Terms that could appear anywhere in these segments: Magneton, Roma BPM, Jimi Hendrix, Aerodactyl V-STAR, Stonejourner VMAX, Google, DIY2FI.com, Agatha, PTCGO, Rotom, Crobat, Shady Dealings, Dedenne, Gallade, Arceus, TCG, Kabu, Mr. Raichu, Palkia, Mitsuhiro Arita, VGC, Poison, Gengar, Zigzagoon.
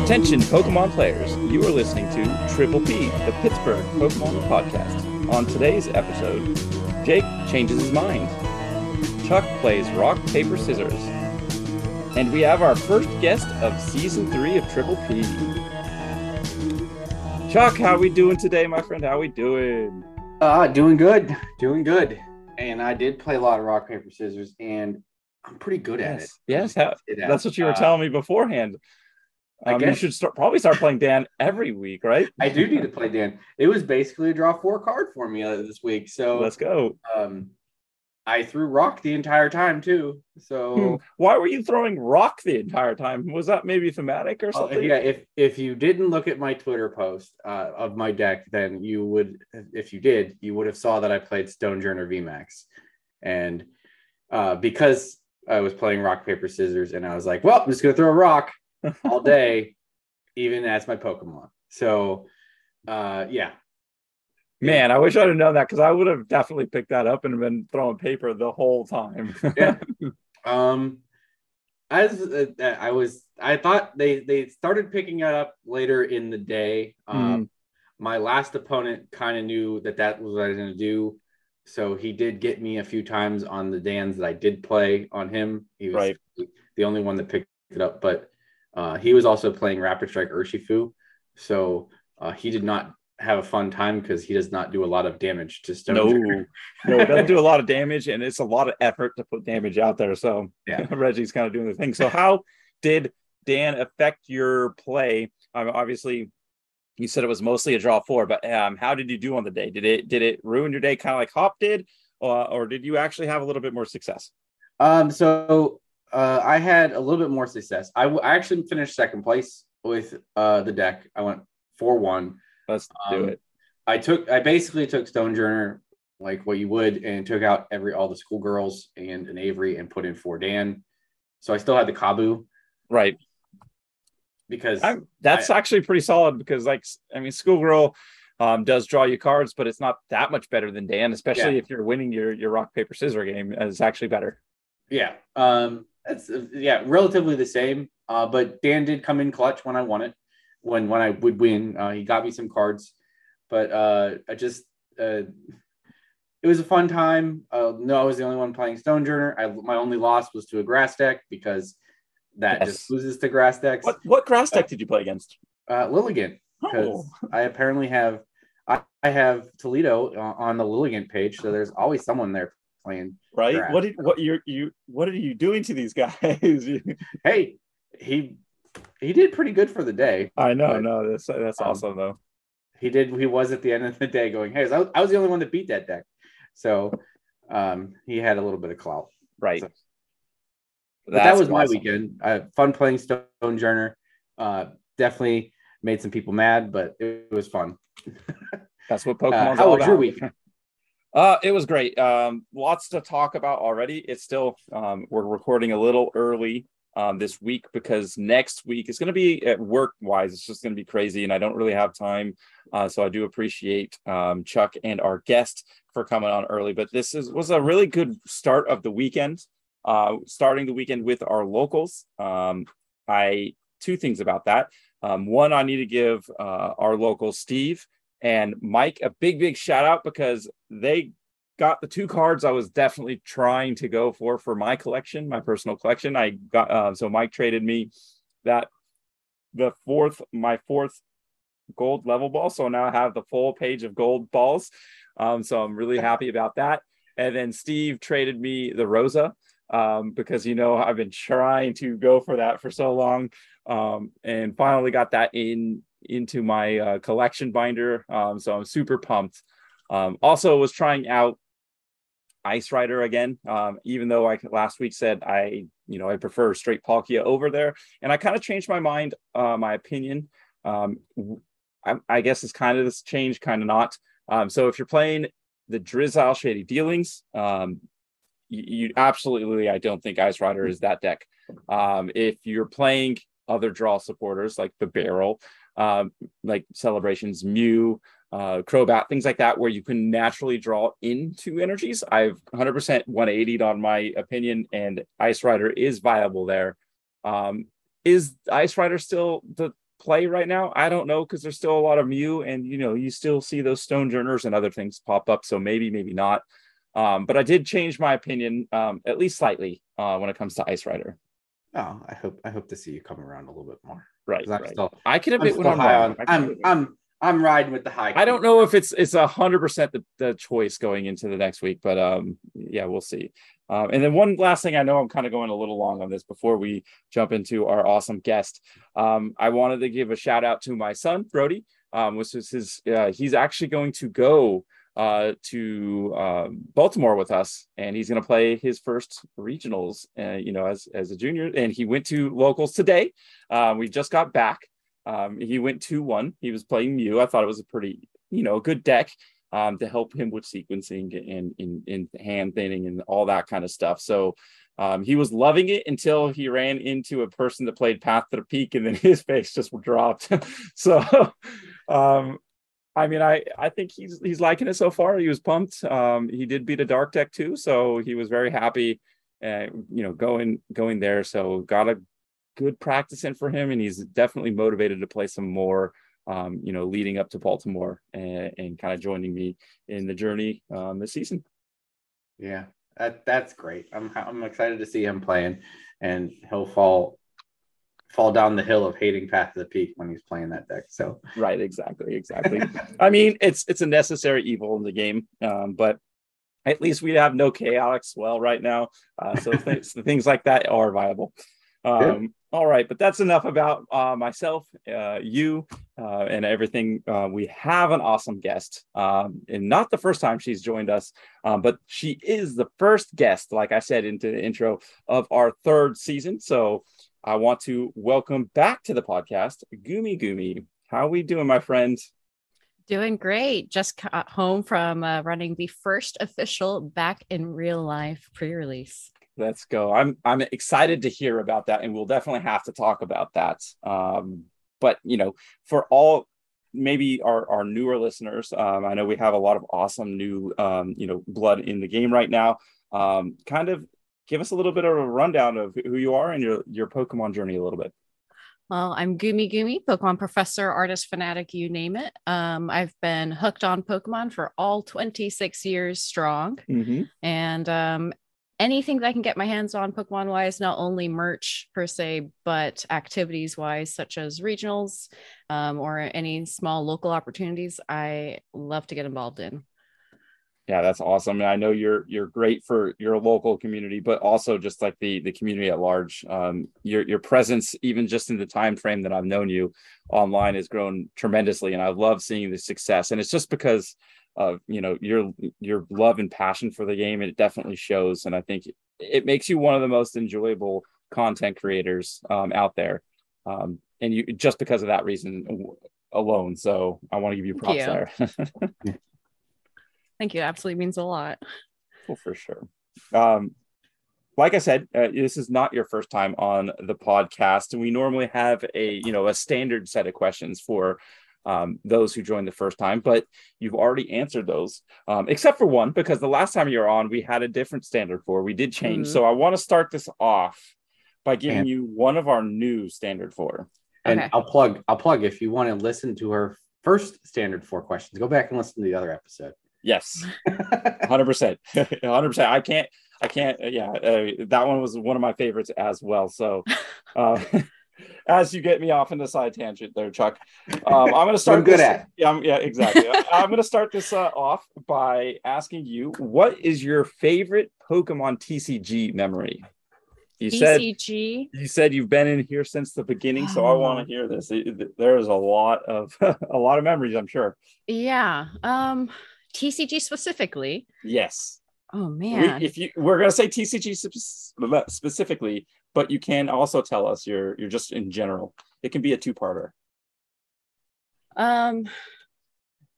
Attention Pokemon players, you are listening to Triple P, the Pittsburgh Pokemon Podcast. On today's episode, Jake changes his mind, Chuck plays rock, paper, scissors, and we have our first guest of Season 3 of Triple P. Chuck, how we doing today, my friend? How we doing? Doing good. And I did play a lot of rock, paper, scissors, and I'm pretty good at it. Yes, that's what you were telling me beforehand. I guess you should probably start playing Dan every week, right? I do need to play Dan. It was basically a draw four card for me this week. So let's go. I threw rock the entire time too. So why were you throwing rock the entire time? Was that maybe thematic or something? Yeah. If you didn't look at my Twitter post of my deck, then you would. If you did, you would have saw that I played Stonejourner VMAX, and because I was playing rock paper scissors, and I was like, well, I'm just gonna throw a rock all day, even as my Pokemon. So, yeah. Man, I wish I'd have known that, because I would have definitely picked that up and been throwing paper the whole time. Yeah. I thought they started picking it up later in the day. My last opponent kind of knew that was what I was going to do, so he did get me a few times on the Dans that I did play on him. He was the only one that picked it up, but he was also playing Rapid Strike Urshifu, so he did not have a fun time because he does not do a lot of damage to Stone. No, it doesn't do a lot of damage, and it's a lot of effort to put damage out there. So yeah. Reggie's kind of doing the thing. So how did Dan affect your play? Obviously, you said it was mostly a draw four, but how did you do on the day? Did it ruin your day, kind of like Hop did, or did you actually have a little bit more success? I had a little bit more success. I actually finished second place with the deck. I went 4-1. Let's do it. I basically took Stonejourner, like what you would, and took out all the schoolgirls and an Avery and put in for Dan. So I still had the Kabu. Right. Because that's actually pretty solid, because schoolgirl does draw you cards, but it's not that much better than Dan, especially if you're winning your rock, paper, scissor game. It's actually better. Yeah. That's relatively the same. But Dan did come in clutch when I won it. When I would win, he got me some cards, but it was a fun time. No, I was the only one playing Stonejourner. My only loss was to a grass deck, because that just loses to grass decks. What grass deck did you play against? Lilligant. Oh. I apparently have I have Toledo on the Lilligant page, so there's always someone there playing. Right? Grass. What are you doing to these guys? Hey, he did pretty good for the day. I know. No, that's awesome though. He was at the end of the day going, hey, I was the only one that beat that deck. So he had a little bit of clout. Right. So, that was awesome. My weekend. Fun playing Stonejourner. Definitely made some people mad, but it was fun. That's what Pokemon's all about. How was your weekend? It was great. Lots to talk about already. It's still, we're recording a little early this week, because next week is going to be, at work wise, it's just going to be crazy, and I don't really have time, so I do appreciate Chuck and our guest for coming on early, but this was a really good start of the weekend, starting the weekend with our locals. Two things about that. One, I need to give our locals Steve and Mike a big shout out, because they got the two cards I was definitely trying to go for my collection, my personal collection. I got so Mike traded me my fourth gold level ball, so now I have the full page of gold balls. So I'm really happy about that. And then Steve traded me the Rosa, because I've been trying to go for that for so long, and finally got that into my collection binder. So I'm super pumped. Also was trying out Ice Rider again, even though I last week said I prefer straight Palkia over there, and I kind of changed my mind, my opinion. I guess it's kind of this change, kind of not. So if you're playing the Drizzile Shady Dealings, you absolutely, I don't think Ice Rider is that deck. If you're playing other draw supporters like the Barrel, like Celebrations, Mew, Crobat, things like that, where you can naturally draw into energies, I've 100% 180'd on my opinion, and Ice Rider is viable there. Is Ice Rider still the play right now? I don't know, because there's still a lot of Mew, and you know, you still see those Stonejourners and other things pop up, so maybe, maybe not. But I did change my opinion, at least slightly, when it comes to Ice Rider. Oh, I hope to see you come around a little bit more. Right, right. Still, I can admit when I'm high on. I'm riding with the high. I don't know if it's 100% the choice going into the next week, but yeah, we'll see. And then one last thing, I know I'm kind of going a little long on this before we jump into our awesome guest. I wanted to give a shout out to my son Brody, which is his. He's actually going to go to Baltimore with us, and he's going to play his first regionals, you know, as a junior. And he went to locals today. We just got back. He went 2-1. He was playing Mew. I thought it was a pretty, you know, good deck to help him with sequencing and in hand thinning and all that kind of stuff. So he was loving it until he ran into a person that played Path to the Peak, and then his face just dropped. So, I mean, I think he's liking it so far. He was pumped. He did beat a dark deck too, so he was very happy. You know, going there. So got a good practice in for him, and he's definitely motivated to play some more. You know, leading up to Baltimore and kind of joining me in the journey this season. Yeah, that's great. I'm excited to see him playing, and he'll fall down the hill of hating Path to the Peak when he's playing that deck. So right, exactly. I mean, it's a necessary evil in the game, but at least we have no chaotic swell right now, so things like that are viable. Yeah. All right, but that's enough about myself, you, and everything. We have an awesome guest, and not the first time she's joined us, but she is the first guest, like I said, into the intro of our third season. So I want to welcome back to the podcast, Gumi Gumi. How are we doing, my friend? Doing great. Just got home from running the first official Back in Real Life pre-release. Let's go. I'm excited to hear about that, and we'll definitely have to talk about that. But, you know, for all maybe our newer listeners, I know we have a lot of awesome new, you know, blood in the game right now. Kind of give us a little bit of a rundown of who you are and your Pokemon journey a little bit. Well, I'm Gumi Gumi, Pokemon professor, artist, fanatic, you name it. I've been hooked on Pokemon for all 26 years strong. Mm-hmm. And anything that I can get my hands on Pokemon wise, not only merch per se, but activities wise, such as regionals or any small local opportunities, I love to get involved in. Yeah, that's awesome. And I know you're great for your local community, but also just like the community at large. Your presence, even just in the time frame that I've known you online, has grown tremendously. And I love seeing the success. And it's just because of, you know, your love and passion for the game, and it definitely shows. And I think it makes you one of the most enjoyable content creators out there, and you just because of that reason alone. So I want to give you props there. Thank you. It absolutely means a lot. Well, for sure. Like I said, this is not your first time on the podcast, and we normally have a standard set of questions for those who joined the first time, but you've already answered those, except for one, because the last time you were on, we had a different standard for. We did change. Mm-hmm. So I want to start this off by giving you one of our new standard for. And okay. I'll plug. If you want to listen to her first standard for questions, go back and listen to the other episode. Yes, 100%. 100%. I can't. Yeah. That one was one of my favorites as well. So, as you get me off into side tangent there, Chuck, I'm going to start. I'm good at. Yeah, exactly. I'm going to start this off by asking you, what is your favorite Pokemon TCG memory? You said you've been in here since the beginning, so I want to hear this. There's a lot of memories, I'm sure. Yeah. TCG specifically. Yes. Oh man. We're going to say TCG specifically. But you can also tell us you're just in general. It can be a two-parter.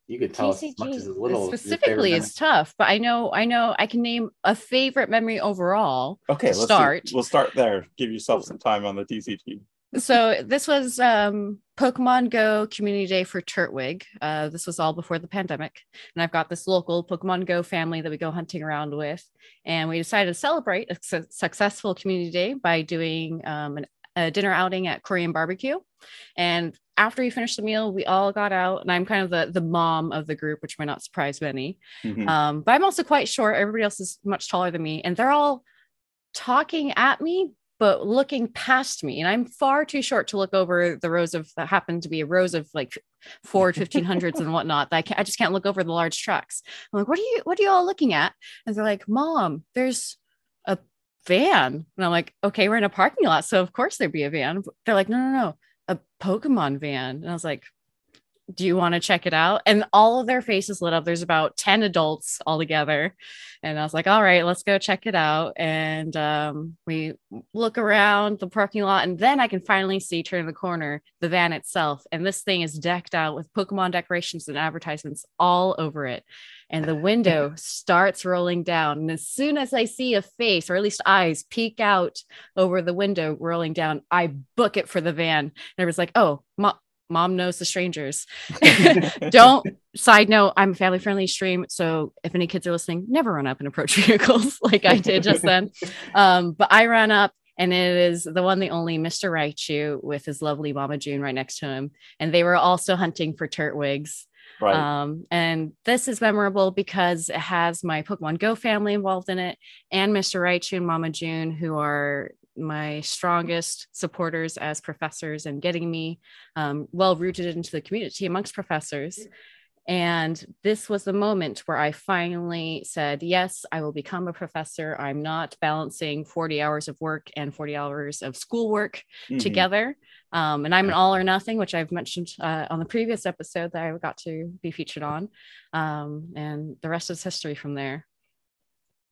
You could tell TCG, as much as a little. Specifically is tough, but I know I can name a favorite memory overall. Okay, let's start. We'll start there. Give yourself some time on the TCG. So this was Pokemon Go Community Day for Turtwig. This was all before the pandemic. And I've got this local Pokemon Go family that we go hunting around with. And we decided to celebrate a successful community day by doing an a dinner outing at Korean barbecue. And after we finished the meal, we all got out, and I'm kind of the mom of the group, which might not surprise many. Mm-hmm. But I'm also quite short. Everybody else is much taller than me, and they're all talking at me, but looking past me. And I'm far too short to look over the rows of that happened to be a rows of like Ford 1500s and whatnot. I just can't look over the large trucks. I'm like, what are you all looking at? And they're like, Mom, there's a van. And I'm like, okay, we're in a parking lot, so of course there'd be a van. They're like, no, a Pokemon van. And I was like, do you want to check it out? And all of their faces lit up. There's about 10 adults all together. And I was like, all right, let's go check it out. And we look around the parking lot, and then I can finally see, turn the corner, the van itself. And this thing is decked out with Pokemon decorations and advertisements all over it. And the window starts rolling down. And as soon as I see a face, or at least eyes, peek out over the window rolling down, I book it for the van. And everyone's like, oh, Mom knows the strangers. Side note, I'm a family friendly stream, so if any kids are listening, never run up and approach vehicles like I did just then. But I ran up, and it is the one, the only Mr. Raichu with his lovely Mama June right next to him. And they were also hunting for Turtwigs. Right. And this is memorable because it has my Pokemon Go family involved in it, and Mr. Raichu and Mama June, who are my strongest supporters as professors and getting me well rooted into the community amongst professors. And this was the moment where I finally said, yes, I will become a professor. I'm not balancing 40 hours of work and 40 hours of schoolwork together. And I'm an all or nothing, which I've mentioned on the previous episode that I got to be featured on. And the rest is history from there.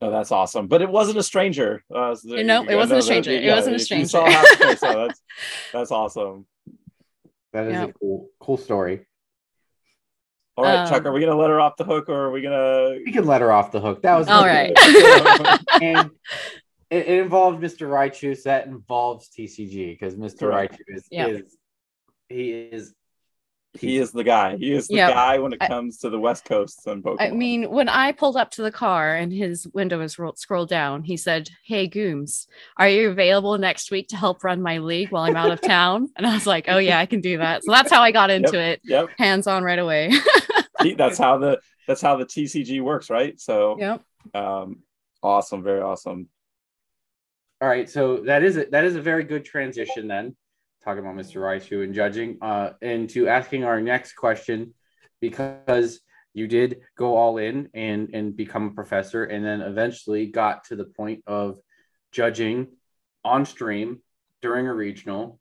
Oh, that's awesome. But it wasn't a stranger. It wasn't a stranger. So that's awesome. That is a cool story. All right, Chuck, are we going to let her off the hook, or are we going to... We can let her off the hook. That was... All right. And it involved Mr. Raichu, so that involves TCG, because Mr. Raichu is... He is the guy. He is the guy when it comes to the West Coast and Pokemon. I mean, when I pulled up to the car and his window was scrolled down, he said, hey, Gooms, are you available next week to help run my league while I'm out of town? And I was like, oh, yeah, I can do that. So that's how I got into it. Yep. Hands on right away. That's how the TCG works, right? So awesome. Very awesome. All right. So that is a very good transition then, talking about Mr. Raichu and judging, into asking our next question, because you did go all in and become a professor, and then eventually got to the point of judging on stream during a regional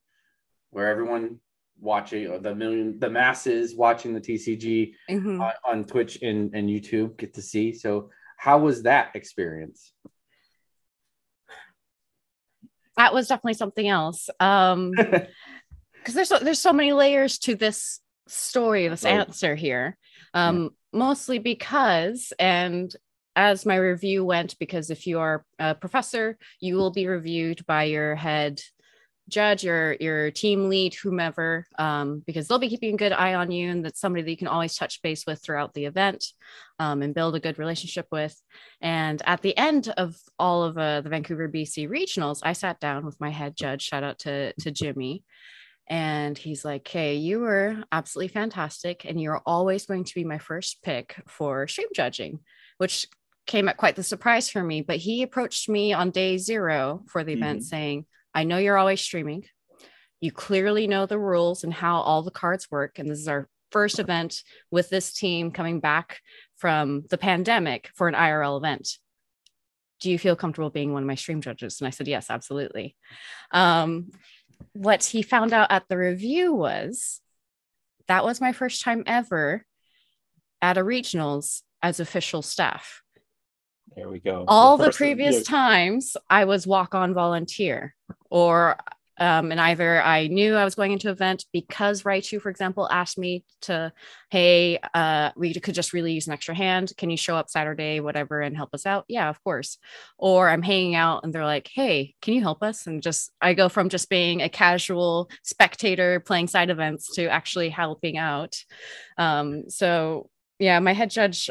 where everyone watching, or the masses watching the TCG on Twitch and YouTube get to see. So how was that experience? That was definitely something else, because there's so many layers to this story, this answer here, mostly because, and as my review went, because if you are a professor, you will be reviewed by your head judge, your team lead, whomever, because they'll be keeping a good eye on you, and that's somebody that you can always touch base with throughout the event, and build a good relationship with. And at the end of all of the Vancouver BC regionals, I sat down with my head judge, shout out to Jimmy, and he's like, hey, you were absolutely fantastic, and you're always going to be my first pick for stream judging, which came at quite the surprise for me. But he approached me on day zero for the event saying, I know you're always streaming. You clearly know the rules and how all the cards work. And this is our first event with this team coming back from the pandemic for an IRL event. Do you feel comfortable being one of my stream judges? And I said, yes, absolutely. What he found out at the review was that was my first time ever at a regionals as official staff. There we go. All the previous times I was walk-on volunteer, or and either I knew I was going into an event because Raichu, for example, asked me to, hey, we could just really use an extra hand. Can you show up Saturday, whatever, and help us out? Yeah, of course. Or I'm hanging out and they're like, hey, can you help us? And just, I go from just being a casual spectator playing side events to actually helping out. So yeah, my head judge,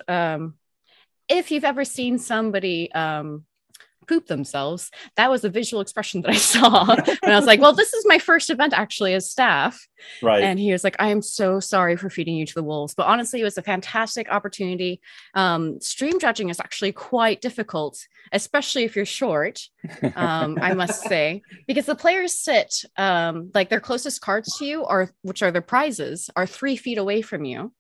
if you've ever seen somebody poop themselves. That was a visual expression that I saw. And I was like, well, this is my first event actually as staff. Right. And he was like, I am so sorry for feeding you to the wolves. But honestly, it was a fantastic opportunity. Stream judging is actually quite difficult, especially if you're short, I must say, because the players sit like their closest cards to you are, which are their prizes, are 3 feet away from you.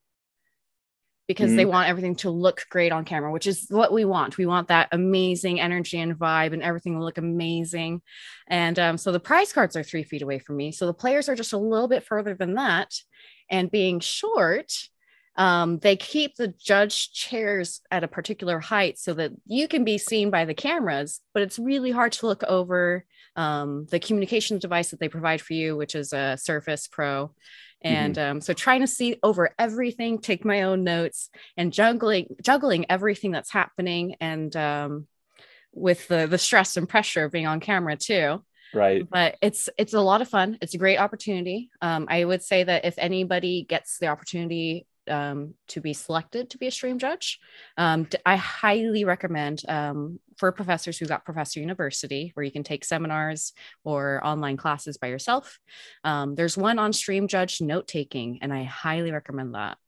Because they want everything to look great on camera, which is what we want. We want that amazing energy and vibe and everything to look amazing. And so the prize cards are 3 feet away from me. So the players are just a little bit further than that. And being short, they keep the judge chairs at a particular height so that you can be seen by the cameras, but it's really hard to look over the communications device that they provide for you, which is a Surface Pro. And so trying to see over everything, take my own notes, and juggling everything that's happening, and with the stress and pressure of being on camera too. Right. But it's a lot of fun. It's a great opportunity. I would say that if anybody gets the opportunity to be selected to be a stream judge, I highly recommend for professors who got Professor University, where you can take seminars or online classes by yourself. There's one on stream judge note taking, and I highly recommend that.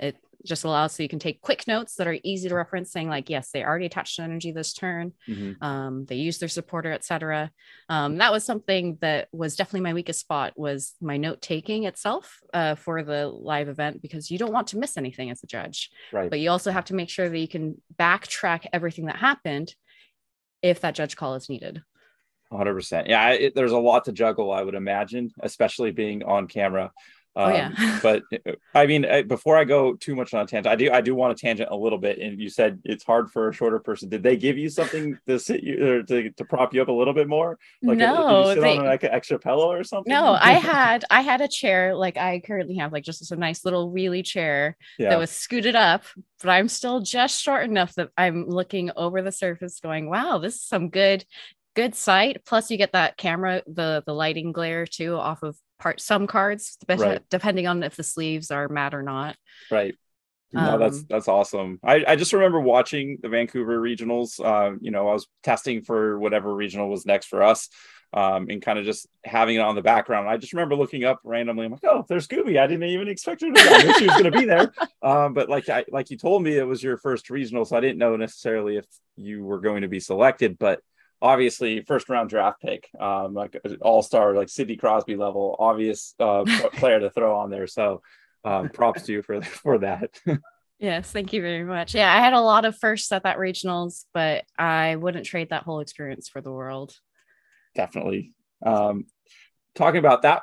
It just allows, so you can take quick notes that are easy to reference, saying like, yes, they already attached an energy this turn. They used their supporter, etc. That was something that was definitely my weakest spot, was my note taking itself for the live event, because you don't want to miss anything as a judge, right? But you also have to make sure that you can backtrack everything that happened if that judge call is needed. 100%. Yeah. There's a lot to juggle, I would imagine, especially being on camera. But I mean, before I go too much on a tangent, I do want to tangent a little bit. And you said it's hard for a shorter person. Did they give you something to sit you or to prop you up a little bit more? Like, no, did you sit on like an extra pillow or something? No, I had a chair. Like I currently have, like, just a nice little wheelie chair that was scooted up, but I'm still just short enough that I'm looking over the surface going, wow, this is some good sight. Plus you get that camera, the lighting glare too, off of some cards, depending on if the sleeves are matte or not. Right. No, that's awesome. I just remember watching the Vancouver regionals. I was testing for whatever regional was next for us, and kind of just having it on the background. I just remember looking up randomly. I'm like, oh, there's Gumi. I didn't even expect her to be there. I knew she was going to be there. But like you told me, it was your first regional, so I didn't know necessarily if you were going to be selected, but obviously first round draft pick, like all-star, like Sidney Crosby level, obvious player to throw on there. So props to you for that. Yes. Thank you very much. Yeah. I had a lot of firsts at that regionals, but I wouldn't trade that whole experience for the world. Definitely. Talking about that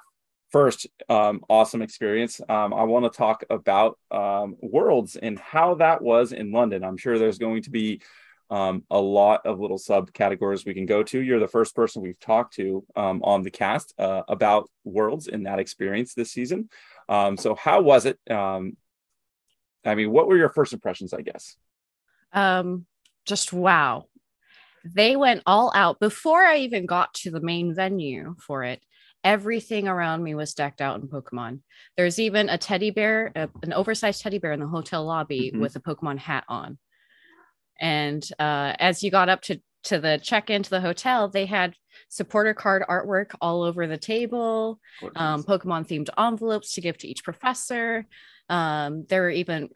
first awesome experience, I want to talk about Worlds and how that was in London. I'm sure there's going to be a lot of little subcategories we can go to. You're the first person we've talked to on the cast about Worlds in that experience this season. So how was it? What were your first impressions, I guess? Just wow. They went all out. Before I even got to the main venue for it, everything around me was decked out in Pokemon. There's even a teddy bear, an oversized teddy bear in the hotel lobby with a Pokemon hat on. And as you got up to the check-in to the hotel, they had supporter card artwork all over the table, Pokemon-themed envelopes to give to each professor. There were even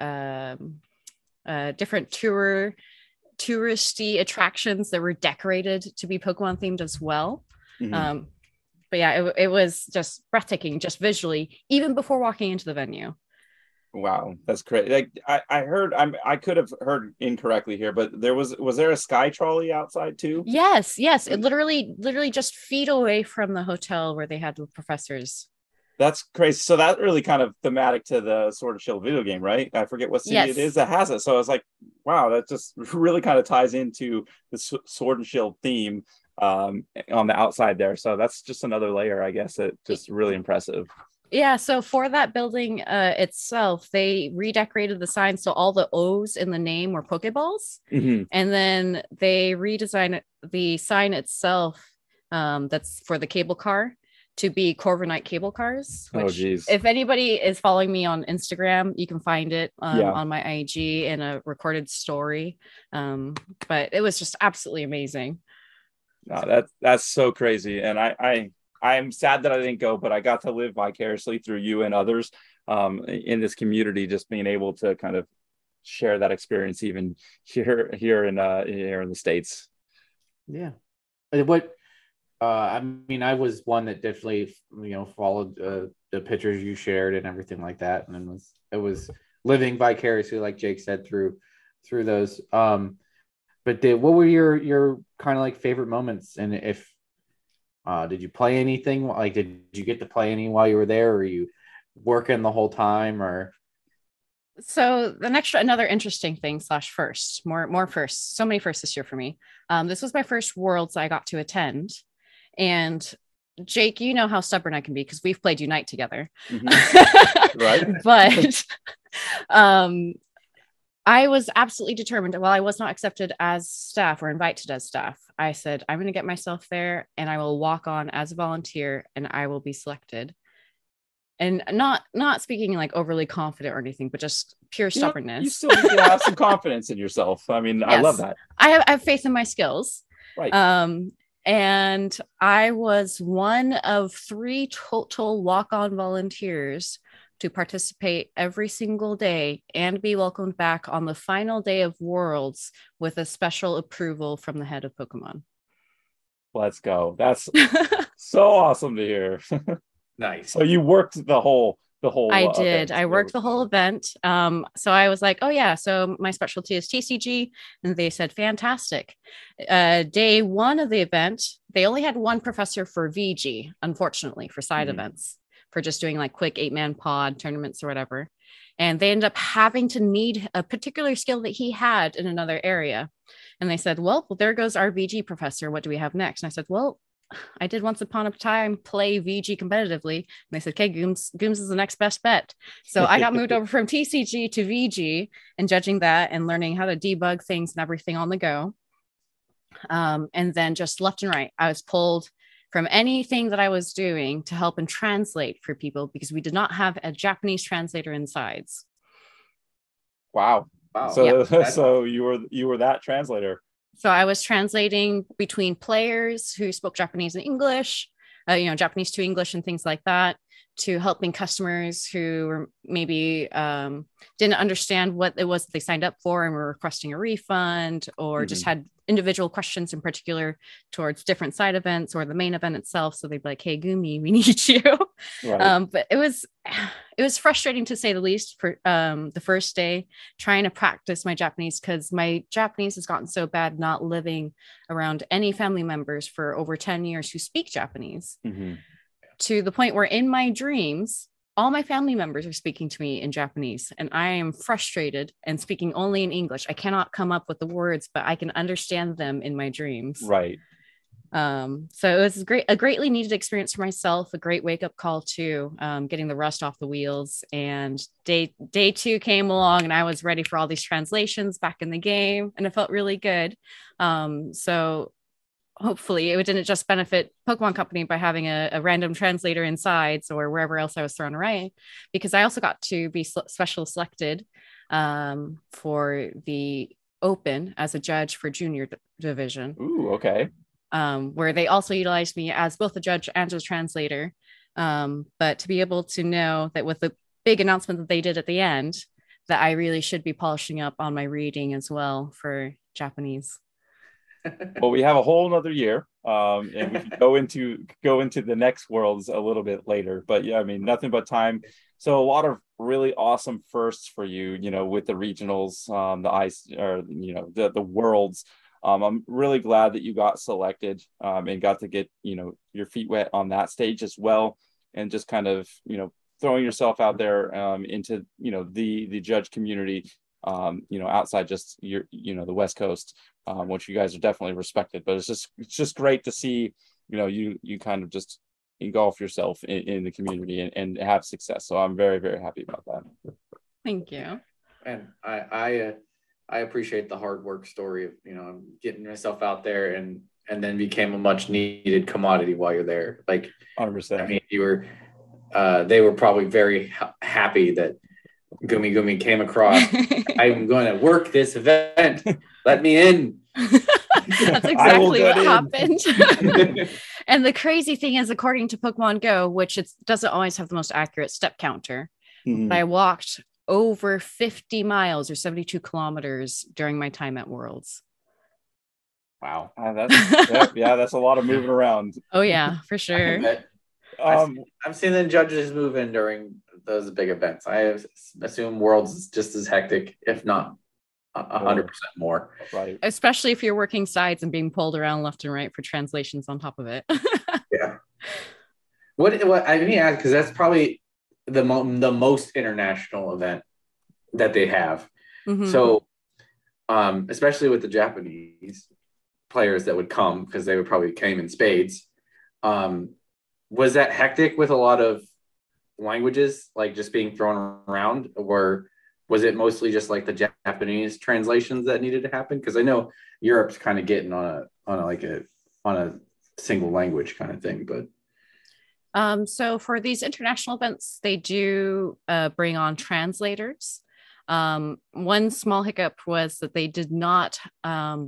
different touristy attractions that were decorated to be Pokemon-themed as well. But yeah, it was just breathtaking, just visually, even before walking into the venue. Wow, that's crazy. Like I could have heard incorrectly here, but was there a sky trolley outside too? Yes. It literally just feet away from the hotel where they had the professors. That's crazy. So that really kind of thematic to the Sword and Shield video game, right? I forget what city it is that has it. So I was like, wow, that just really kind of ties into the Sword and Shield theme on the outside there. So that's just another layer, I guess. It just really impressive. Yeah, so for that building itself, they redecorated the sign. So all the O's in the name were Pokeballs. And then they redesigned the sign itself that's for the cable car to be Corviknight cable cars. Which, oh, geez. If anybody is following me on Instagram, you can find it on my IG in a recorded story. But it was just absolutely amazing. No, that's so crazy. And I'm sad that I didn't go, but I got to live vicariously through you and others in this community, just being able to kind of share that experience even here in the States. Yeah. I mean, I was one that definitely, followed the pictures you shared and everything like that. And it was living vicariously, like Jake said, through those. But what were your kind of like favorite moments? And if, did you play anything? Like, did you get to play any while you were there? Or were you working the whole time? Or so the next, another interesting thing / first, more firsts. So many firsts this year for me. This was my first Worlds I got to attend. And Jake, you know how stubborn I can be because we've played Unite together. Mm-hmm. Right. But I was absolutely determined. While I was not accepted as staff or invited as staff, I said, I'm going to get myself there and I will walk on as a volunteer and I will be selected. And not speaking like overly confident or anything, but just pure stubbornness. You still need to have some confidence in yourself. I mean, yes. I love that. I have faith in my skills. Right. And I was one of 3 total walk-on volunteers to participate every single day and be welcomed back on the final day of Worlds with a special approval from the head of Pokemon. Let's go. That's so awesome to hear. Nice. So you worked the whole I did. I worked the whole event. So I was like, oh yeah, so my specialty is TCG. And they said, fantastic. Day one of the event, they only had one professor for VG, unfortunately, for side events, for just doing like quick 8-man pod tournaments or whatever. And they ended up having to need a particular skill that he had in another area. And they said, well, there goes our VG professor. What do we have next? And I said, well, I did once upon a time play VG competitively. And they said, okay, Gooms is the next best bet. So I got moved over from TCG to VG and judging that and learning how to debug things and everything on the go. And then just left and right, I was pulled from anything that I was doing to help and translate for people because we did not have a Japanese translator in sides. Wow. So you were that translator. So I was translating between players who spoke Japanese and English, Japanese to English and things like that, to helping customers who were maybe didn't understand what it was that they signed up for and were requesting a refund or just had individual questions in particular towards different side events or the main event itself. So they'd be like, hey, Gumi, we need you. Right. But it was frustrating to say the least for the first day trying to practice my Japanese because my Japanese has gotten so bad not living around any family members for over 10 years who speak Japanese to the point where in my dreams, all my family members are speaking to me in Japanese and I am frustrated and speaking only in English. I cannot come up with the words, but I can understand them in my dreams. Right. So it was a greatly needed experience for myself, a great wake up call too, getting the rust off the wheels. And day two came along and I was ready for all these translations back in the game and it felt really good. So hopefully it didn't just benefit Pokemon Company by having a random translator in sides or wherever else I was thrown away, because I also got to be special selected for the Open as a judge for junior division. Ooh, okay. Where they also utilized me as both a judge and a translator. But to be able to know that with the big announcement that they did at the end, that I really should be polishing up on my reading as well for Japanese. Well, we have a whole nother year, and we can go into the next Worlds a little bit later. But yeah, I mean, nothing but time. So a lot of really awesome firsts for you, with the regionals, the ice, or the Worlds. I'm really glad that you got selected and got to get your feet wet on that stage as well, and just kind of throwing yourself out there into the judge community. Outside just your, the West Coast, which you guys are definitely respected, but it's just great to see, you kind of just engulf yourself in the community and have success. So I'm very, very happy about that. Thank you. And I appreciate the hard work story of, getting myself out there and and then became a much needed commodity while you're there. Like, 100%. I mean, you were, they were probably very happy that Gumi Gumi came across. I'm going to work this event. Let me in. That's exactly what happened. And the crazy thing is, according to Pokemon Go, which it doesn't always have the most accurate step counter, but I walked over 50 miles or 72 kilometers during my time at Worlds. Wow. That's, yeah, that's a lot of moving around. Oh, yeah, for sure. I've seen the judges move in during those big events. I assume Worlds is just as hectic, if not 100% more. Right. Especially if you're working sides and being pulled around left and right for translations on top of it. Yeah. What I mean, because that's probably the most international event that they have. Mm-hmm. So, especially with the Japanese players that would come, because they would probably came in spades. Was that hectic with a lot of languages, like just being thrown around, or was it mostly just like the Japanese translations that needed to happen? Because I know Europe's kind of getting on a single language kind of thing, but. So for these international events, they do bring on translators. One small hiccup was that they did not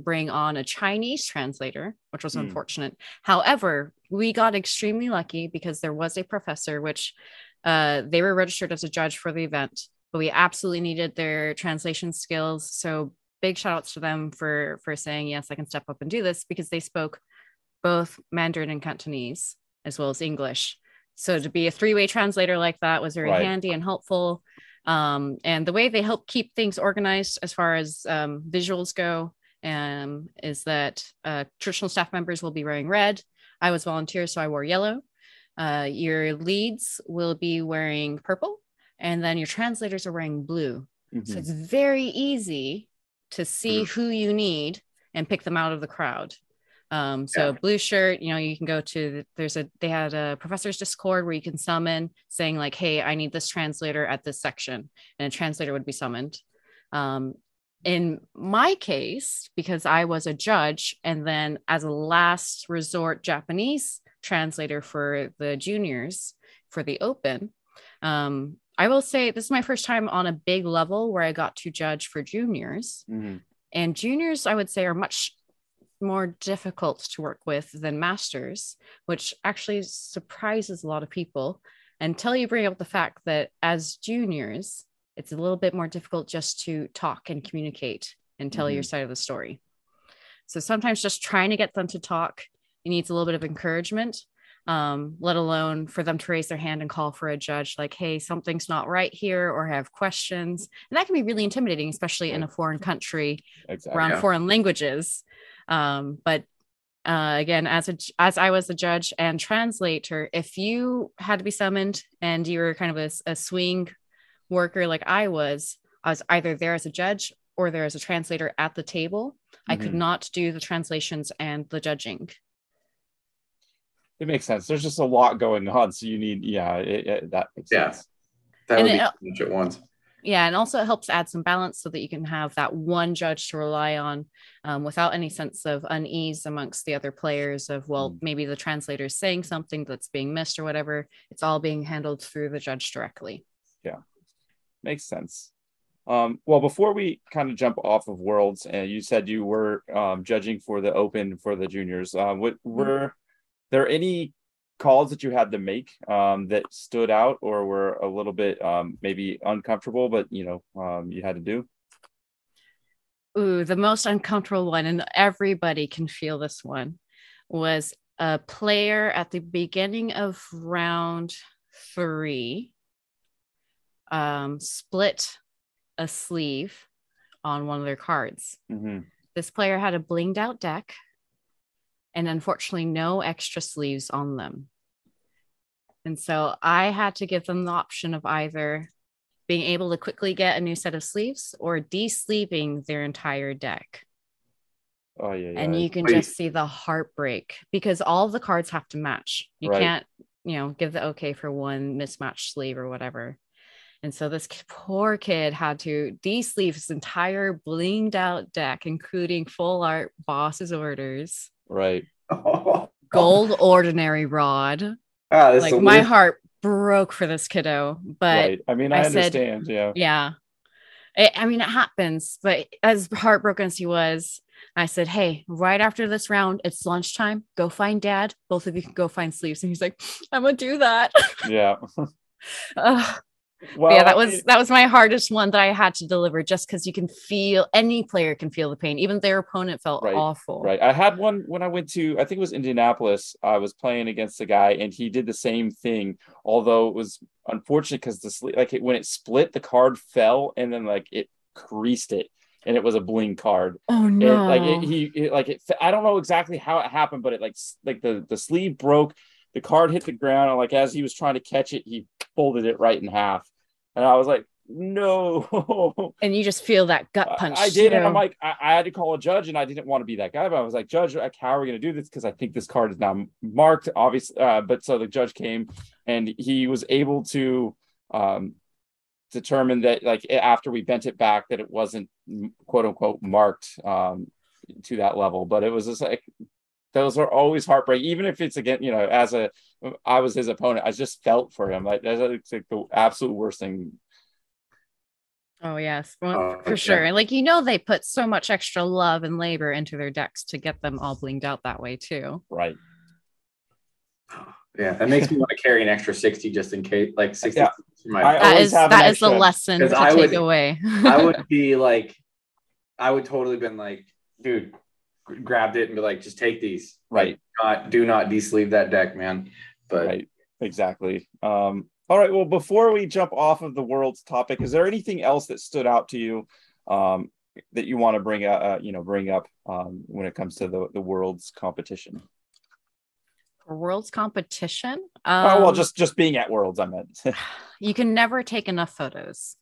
bring on a Chinese translator, which was unfortunate. However, we got extremely lucky because there was a professor, which they were registered as a judge for the event, but we absolutely needed their translation skills. So big shout outs to them for saying, yes, I can step up and do this, because they spoke both Mandarin and Cantonese as well as English. So to be a three-way translator like that was very handy and helpful. And the way they help keep things organized as far as visuals go is that traditional staff members will be wearing red. I was volunteer, so I wore yellow. Your leads will be wearing purple, and then your translators are wearing blue. Mm-hmm. So it's very easy to see who you need and pick them out of the crowd. Blue shirt, you know, you can go to, they had a professor's Discord where you can summon saying like, hey, I need this translator at this section, and a translator would be summoned. In my case, because I was a judge, and then as a last resort, Japanese translator for the juniors for the open. I will say this is my first time on a big level where I got to judge for juniors, and juniors, I would say, are much more difficult to work with than masters, which actually surprises a lot of people until you bring up the fact that as juniors, it's a little bit more difficult just to talk and communicate and tell your side of the story. So sometimes just trying to get them to talk, it needs a little bit of encouragement, let alone for them to raise their hand and call for a judge, like, hey, something's not right here, or have questions. And that can be really intimidating, especially in a foreign country around foreign languages. Again, as I was the judge and translator, if you had to be summoned and you were kind of a swing worker, like I was either there as a judge or there as a translator at the table. I could not do the translations and the judging. It makes sense. There's just a lot going on. So you need, that makes sense. That would be too much at once. Yeah, and also it helps add some balance so that you can have that one judge to rely on without any sense of unease amongst the other players of, maybe the translator is saying something that's being missed or whatever. It's all being handled through the judge directly. Yeah, makes sense. Before we kind of jump off of Worlds, and you said you were judging for the Open for the juniors, were there any calls that you had to make that stood out or were a little bit maybe uncomfortable, but you had to do? Ooh, the most uncomfortable one, and everybody can feel this one, was a player at the beginning of round 3 split a sleeve on one of their cards. This player had a blinged out deck and unfortunately no extra sleeves on them. And so I had to give them the option of either being able to quickly get a new set of sleeves or de-sleeving their entire deck. Oh yeah. And you can just see the heartbreak because all the cards have to match. You can't, give the okay for one mismatched sleeve or whatever. And so this poor kid had to de-sleeve his entire blinged out deck, including full art boss's orders. Right. Gold Ordinary Rod. Ah, like my heart broke for this kiddo, but right. I mean, I understand. Said, yeah. It happens, but as heartbroken as he was, I said, hey, right after this round, it's lunchtime. Go find Dad. Both of you can go find sleeves. And he's like, I'm going to do that. Yeah. Well, yeah, that was my hardest one that I had to deliver, just because you can feel, any player can feel the pain. Even their opponent felt awful. Right. I had one when I went to, I think it was Indianapolis. I was playing against a guy and he did the same thing. Although it was unfortunate because the sleeve, when it split, the card fell and then it creased it, and it was a bling card. Oh no! I don't know exactly how it happened, but it the sleeve broke. The card hit the ground, and as he was trying to catch it, he folded it right in half. And I was like, no. And you just feel that gut punch. I did, and I'm like, I had to call a judge, and I didn't want to be that guy, but I was like, Judge, how are we going to do this? Because I think this card is now marked, obviously. But so the judge came, and he was able to determine that, after we bent it back, that it wasn't, quote unquote, marked to that level. But it was just those are always heartbreaking. Even if it's again, I was his opponent, I just felt for him. That's the absolute worst thing. Oh yes, for sure. And they put so much extra love and labor into their decks to get them all blinged out that way too. Right. Yeah, that makes me want to carry an extra 60 just in case. Like 60. Yeah. That is the lesson to take away. I would be I would totally been dude. Grabbed it and be just take these. Right. Do not de-sleeve that deck, man. But right. Exactly. All right. Well, before we jump off of the world's topic, is there anything else that stood out to you that you want to bring up when it comes to the world's competition? World's competition? Just being at Worlds, I meant. You can never take enough photos.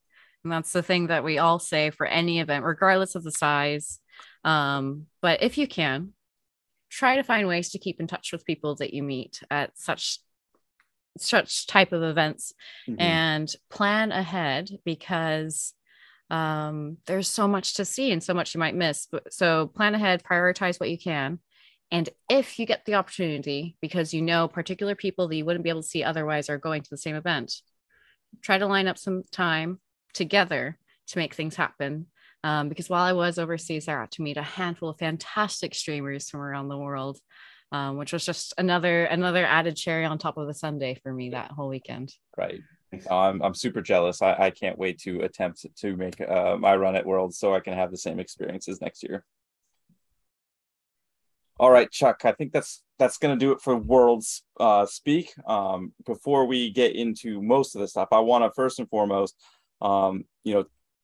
And that's the thing that we all say for any event, regardless of the size. But if you can, try to find ways to keep in touch with people that you meet at such type of events, mm-hmm. and plan ahead, because there's so much to see and so much you might miss. So plan ahead, prioritize what you can. And if you get the opportunity, because particular people that you wouldn't be able to see otherwise are going to the same event, try to line up some time together to make things happen. Because while I was overseas, I got to meet a handful of fantastic streamers from around the world, which was just another added cherry on top of the sundae for me that whole weekend. Right. I'm super jealous. I can't wait to attempt to make my run at Worlds so I can have the same experiences next year. All right, Chuck, I think that's going to do it for Worlds Speak. Before we get into most of the stuff, I want to first and foremost,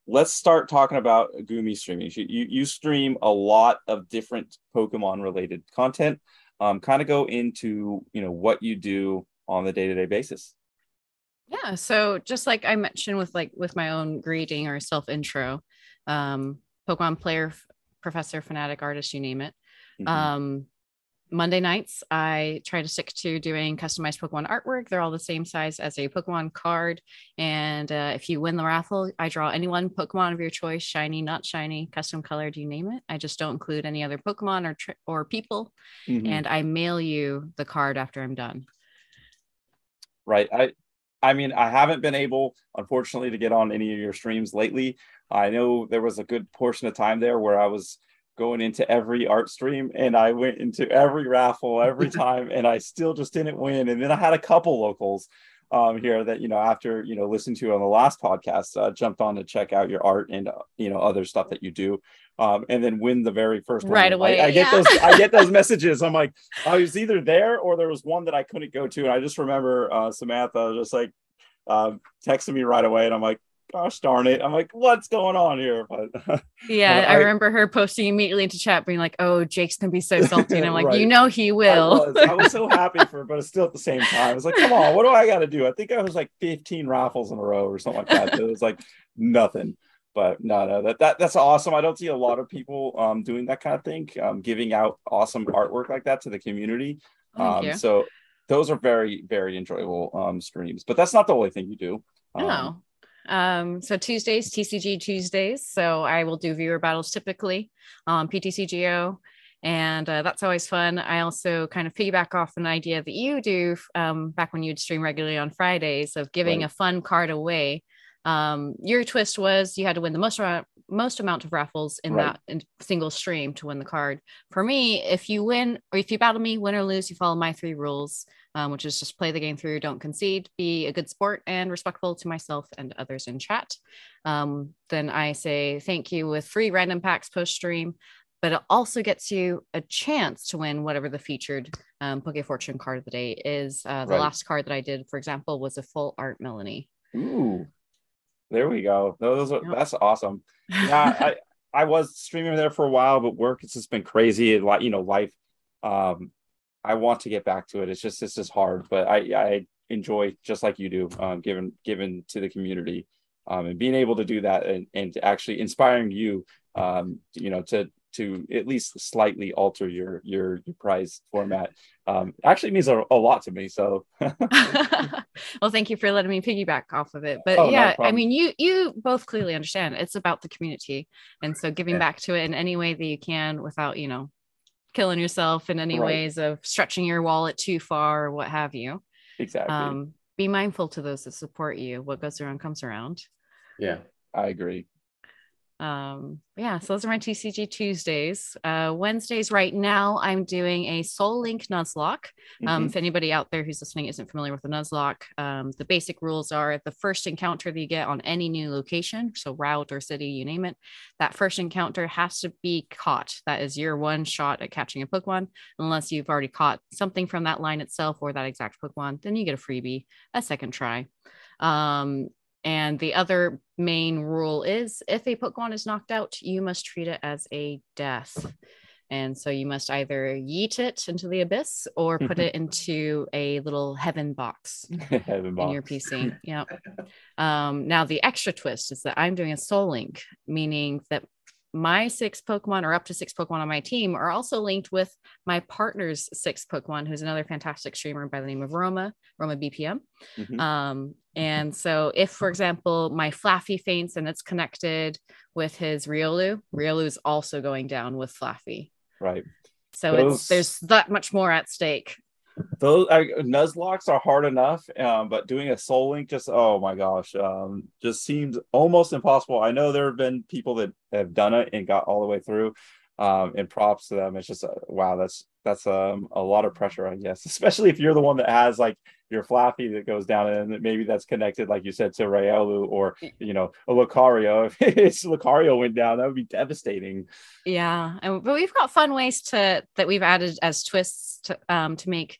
let's start talking about Gumi streaming. You stream a lot of different Pokemon related content. Kind of go into, what you do on the day-to-day basis. Yeah. So just like I mentioned with my own greeting or self intro, Pokemon player, professor, fanatic, artist, you name it. Mm-hmm. Monday nights, I try to stick to doing customized Pokemon artwork. They're all the same size as a Pokemon card. And if you win the raffle, I draw any one Pokemon of your choice, shiny, not shiny, custom colored, you name it. I just don't include any other Pokemon or people. Mm-hmm. And I mail you the card after I'm done. Right. I mean, I haven't been able, unfortunately, to get on any of your streams lately. I know there was a good portion of time there where I was going into every art stream and I went into every raffle every time and I still just didn't win. And then I had a couple locals here that, after, listened to on the last podcast, jumped on to check out your art and, other stuff that you do, and then win the very first right one. Away. I get those messages. I'm like, I was either there or there was one that I couldn't go to. And I just remember Samantha just texting me right away. And I'm like, gosh darn it. I'm like, what's going on here? But yeah, I remember her posting immediately into chat being like, oh, Jake's gonna be so salty. And I'm like, right. He will. I was so happy for her, but still at the same time, I was like, come on, what do I gotta do? I think I was 15 raffles in a row or something like that. It was nothing. But no, that's awesome. I don't see a lot of people doing that kind of thing, giving out awesome artwork like that to the community. So those are very, very enjoyable streams. But that's not the only thing you do. No. So Tuesdays, TCG Tuesdays. So I will do viewer battles typically, PTCGO, And that's always fun. I also kind of piggyback off an idea that you do back when you'd stream regularly on Fridays of giving a fun card away. Your twist was you had to win the most amount of raffles in that single stream to win the card. For me, if you win or if you battle me, win or lose, you follow my three rules, which is just play the game through, don't concede, be a good sport and respectful to myself and others in chat. Then I say thank you with 3 random packs post stream, but it also gets you a chance to win whatever the featured Poké Fortune card of the day is. The last card that I did, for example, was a full art Melanie. Ooh, there we go. That's awesome. Yeah, I was streaming there for a while, but work, it's just been crazy. A lot, life. I want to get back to it. It's just hard, but I enjoy, just like you do, giving to the community, and being able to do that and actually inspiring you, to at least slightly alter your prize format actually means a lot to me. So, well, thank you for letting me piggyback off of it. But no, I mean, you both clearly understand it's about the community, and so giving back to it in any way that you can without killing yourself in any ways of stretching your wallet too far or what have you. Exactly. Be mindful to those that support you. What goes around comes around. Yeah, I agree. So those are my TCG Tuesdays. Wednesdays right now I'm doing a Soul Link Nuzlocke. If anybody out there who's listening isn't familiar with the Nuzlocke, the basic rules are the first encounter that you get on any new location, so route or city, you name it, that first encounter has to be caught. That is your one shot at catching a Pokemon, unless you've already caught something from that line itself or that exact Pokemon, then you get a freebie, a second try. And the other main rule is if a Pokemon is knocked out, you must treat it as a death. And so you must either yeet it into the abyss or put it into a little heaven box in your PC. Yeah. Now the extra twist is that I'm doing a soul link, meaning that my 6 Pokemon or up to 6 Pokemon on my team are also linked with my partner's 6 Pokemon, who's another fantastic streamer by the name of Roma BPM. And so if, for example, my Flaffy faints and it's connected with his Riolu is also going down with Flaffy. Right. So there's that much more at stake. Those Nuzlocks are hard enough, but doing a soul link just seems almost impossible. I know there have been people that have done it and got all the way through, and props to them. It's just wow, that's a lot of pressure, I guess, especially if you're the one that has like your Flaffy that goes down and maybe that's connected, like you said, to Riolu or a Lucario. If Lucario went down, that would be devastating. Yeah, but we've got fun ways that we've added as twists to make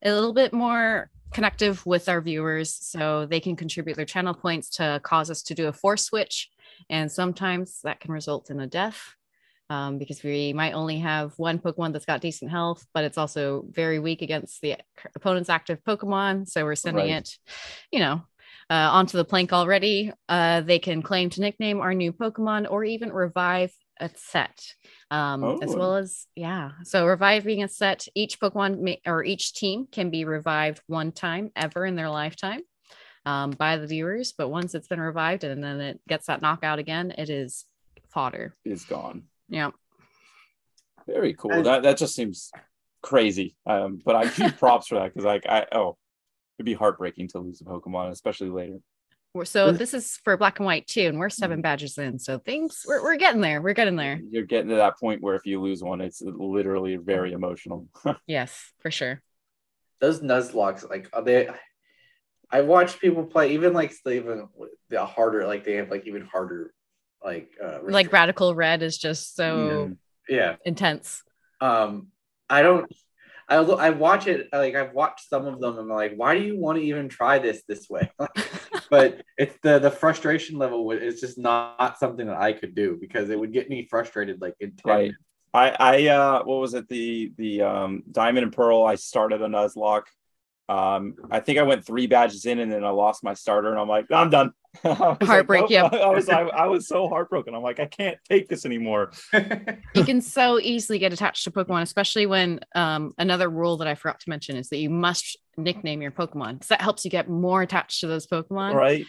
it a little bit more connective with our viewers, so they can contribute their channel points to cause us to do a force switch, and sometimes that can result in a death. Because we might only have one Pokemon that's got decent health, but it's also very weak against the opponent's active Pokemon. So we're sending it, onto the plank already. They can claim to nickname our new Pokemon or even revive a set, as well as, So reviving a set, each Pokemon or each team can be revived one time ever in their lifetime by the viewers. But once it's been revived and then it gets that knockout again, it is fodder. It's gone. Yeah, very cool. That just seems crazy, but I give props for that, because it'd be heartbreaking to lose a Pokemon, especially later. So this is for Black and White too, and we're 7 badges in, so things we're getting there. We're getting there. You're getting to that point where if you lose one, it's literally very emotional. Yes, for sure. Those Nuzlocks, are they? I watch people play, even the harder, they have even harder. Radical Red is just so intense. I watch it, I've watched some of them and I'm why do you want to even try this way? But it's the frustration level is just not something that I could do, because it would get me frustrated intense. Right. I what was it, the Diamond and Pearl, I started a Nuzlocke. I think I went 3 badges in and then I lost my starter and I'm I'm done. Heartbreak. I was so heartbroken. I'm I can't take this anymore. You can so easily get attached to Pokemon, especially when another rule that I forgot to mention is that you must nickname your Pokemon, because that helps you get more attached to those Pokemon. Right.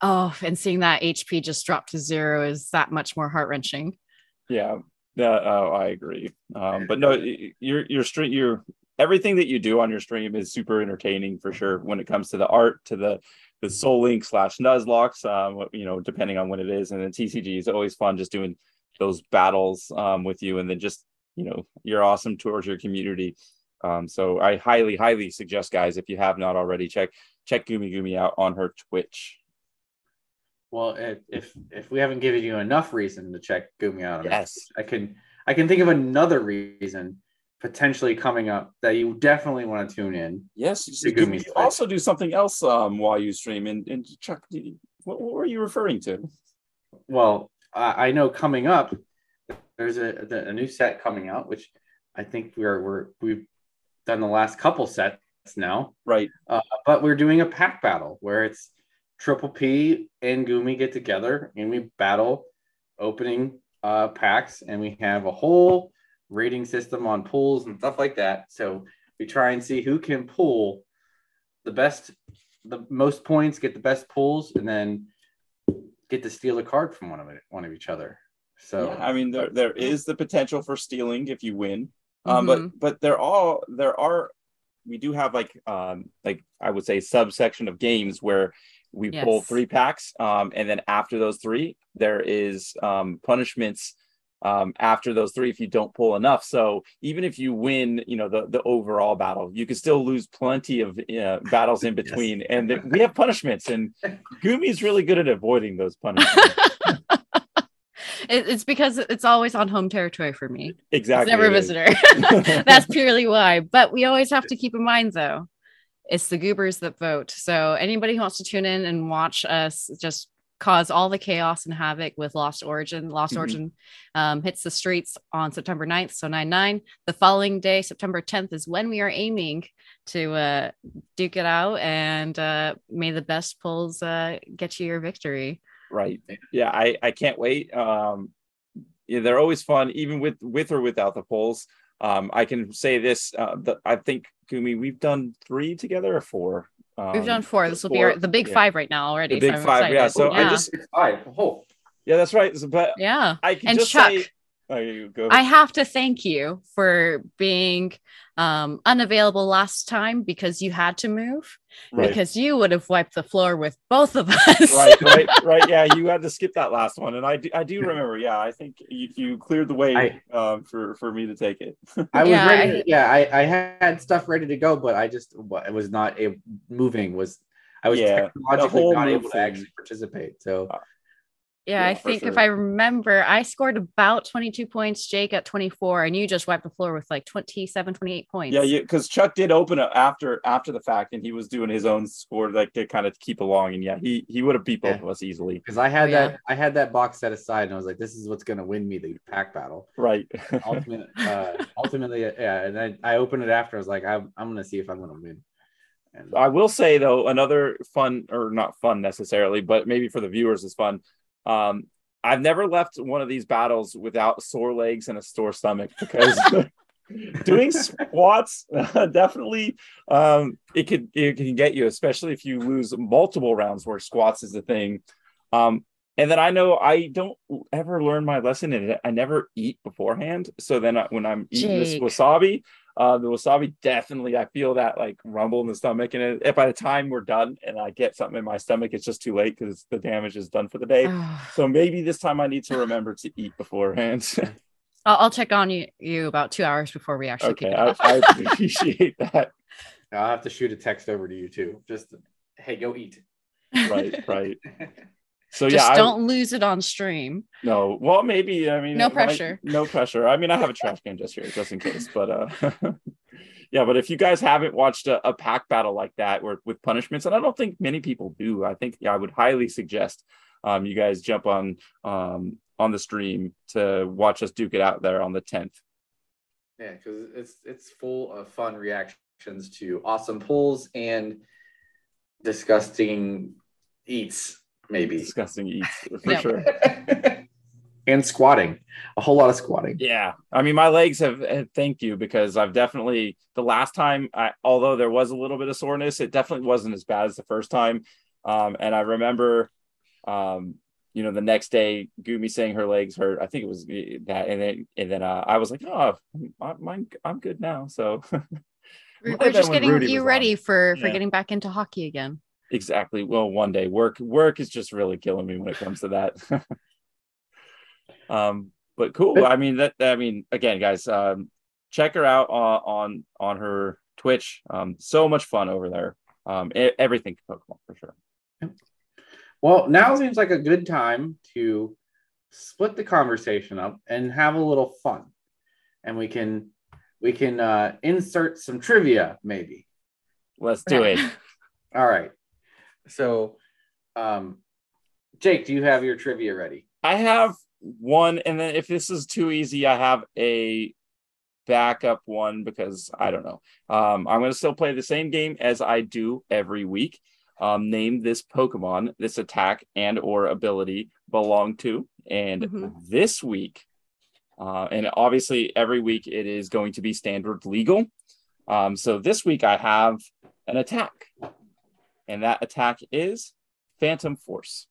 Oh, and seeing that HP just drop to 0 is that much more heart-wrenching. Yeah. Yeah, oh, I agree. But no, your everything that you do on your stream is super entertaining for sure. When it comes to the art, to the Soul Link / Nuzlocke, you know, depending on when it is, and then TCG is always fun. Just doing those battles with you, and then just, you know, you're awesome towards your community. So I highly suggest, guys, if you have not already, check Gumi Gumi out on her Twitch. Well, if we haven't given you enough reason to check Gumi out, yes, I can think of another reason potentially coming up that you definitely want to tune in. Yes, you also do something else while you stream. And Chuck, what were you referring to? Well, I know coming up, there's a new set coming out, which I think we've done the last couple sets now, right? But we're doing a pack battle where it's Triple P and Gumi get together and we battle opening packs, and we have a whole rating system on pools and stuff like that. So we try and see who can pull the most points, get the best pulls, and then get to steal a card from one of each other. So yeah, I mean, there is the potential for stealing if you win. But we do have like I would say subsection of games where we pull 3 packs, and then after those 3, there is punishments after those 3 if you don't pull enough. So even if you win, you know, the overall battle, you can still lose plenty of battles in between. Yes. And we have punishments, and Gumi's really good at avoiding those punishments. It's because it's always on home territory for me. Exactly. It's never a visitor. That's purely why. But we always have to keep in mind, though, it's the goobers that vote. So anybody who wants to tune in and watch us just cause all the chaos and havoc with Lost Origin. Lost Origin hits the streets on September 9th, so 9/9. The following day, September 10th, is when we are aiming to duke it out, and may the best pulls get you your victory. Right. Yeah, I can't wait. Yeah, they're always fun, even with or without the polls. I can say this, I think, Gumi, we've done 3 together or 4. We've done 4. This will be the big 5 right now already. The big 5, excited. Yeah. So yeah. I just 5. Oh, yeah, that's right. So, but yeah, I can just Chuck, say, go I have to thank you for being unavailable last time because you had to move. Right. Because you would have wiped the floor with both of us. right. Yeah, you had to skip that last one, and I do remember. Yeah, I think you cleared the way for me to take it. I was ready. I had stuff ready to go, but I was technologically not able to actually participate. So. Yeah, I think if I remember, I scored about 22 points, Jake at 24, and you just wiped the floor with like 27, 28 points. Yeah, because Chuck did open up after the fact, and he was doing his own score like to kind of keep along, and yeah, he would have beat both of us easily. Because I had that box set aside, and I was like, this is what's going to win me the pack battle. Right. Ultimately, yeah, and I opened it after. I was like, I'm going to see if I'm going to win. And I will say, though, another fun, or not fun necessarily, but maybe for the viewers is fun. I've never left one of these battles without sore legs and a sore stomach, because doing squats definitely it can get you, especially if you lose multiple rounds where squats is the thing. And then I know I don't ever learn my lesson, and I never eat beforehand. So then when I'm eating this wasabi, the wasabi definitely, I feel that like rumble in the stomach. And if by the time we're done and I get something in my stomach, it's just too late because the damage is done for the day. So maybe this time I need to remember to eat beforehand. I'll check on you about 2 hours before we actually kick it off. I appreciate that. I'll have to shoot a text over to you too. Just, hey, go eat. Right. So just don't lose it on stream. No, well, maybe, I mean, no pressure. I mean, I have a trash can just here, just in case. But yeah, but if you guys haven't watched a pack battle like that where with punishments, and I don't think many people do, I think I would highly suggest you guys jump on the stream to watch us duke it out there on the 10th. Yeah, because it's full of fun reactions to awesome pulls and disgusting eats. Maybe disgusting eats for sure, and squatting, a whole lot of squatting. Yeah, I mean, my legs have thank you, because I've definitely the last time, although there was a little bit of soreness, it definitely wasn't as bad as the first time. And I remember you know, the next day, Gumi saying her legs hurt. I think it was that, and then I was like, oh, I'm good now. So we're just getting you ready for getting back into hockey again. Exactly. Well, one day work is just really killing me when it comes to that. But cool. I mean, again, guys, check her out on her Twitch. So much fun over there. Everything Pokemon for sure. Well, now seems like a good time to split the conversation up and have a little fun. And we can insert some trivia, maybe. Let's do it. All right. So, Jake, do you have your trivia ready? I have one. And then if this is too easy, I have a backup one because I don't know. I'm going to still play the same game as I do every week. Name this Pokemon, this attack and or ability belong to. And this week, and obviously every week it is going to be standard legal. So this week I have an attack. And that attack is Phantom Force.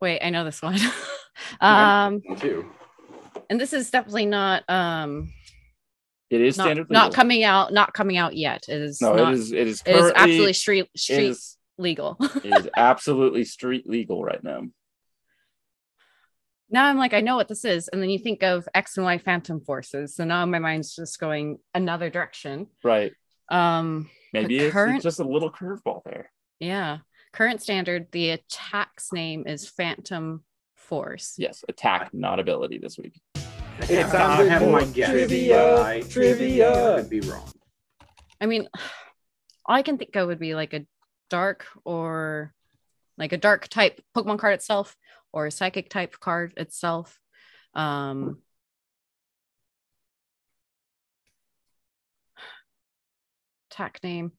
Wait, I know this one. And this is definitely not... It is standard legal. Not coming out yet. It is currently, it is absolutely street legal. It is absolutely street legal right now. Now I'm like, I know what this is. And then you think of X and Y Phantom Forces. So now my mind's just going another direction. Right. Maybe it's just a little curveball there. Yeah. Current standard, the attack's name is Phantom Force. Yes. Attack, not ability this week. It sounds like my guess. Trivia. Could be wrong. I mean, all I can think of would be like a dark type Pokemon card itself, or a psychic type card itself. Attack name.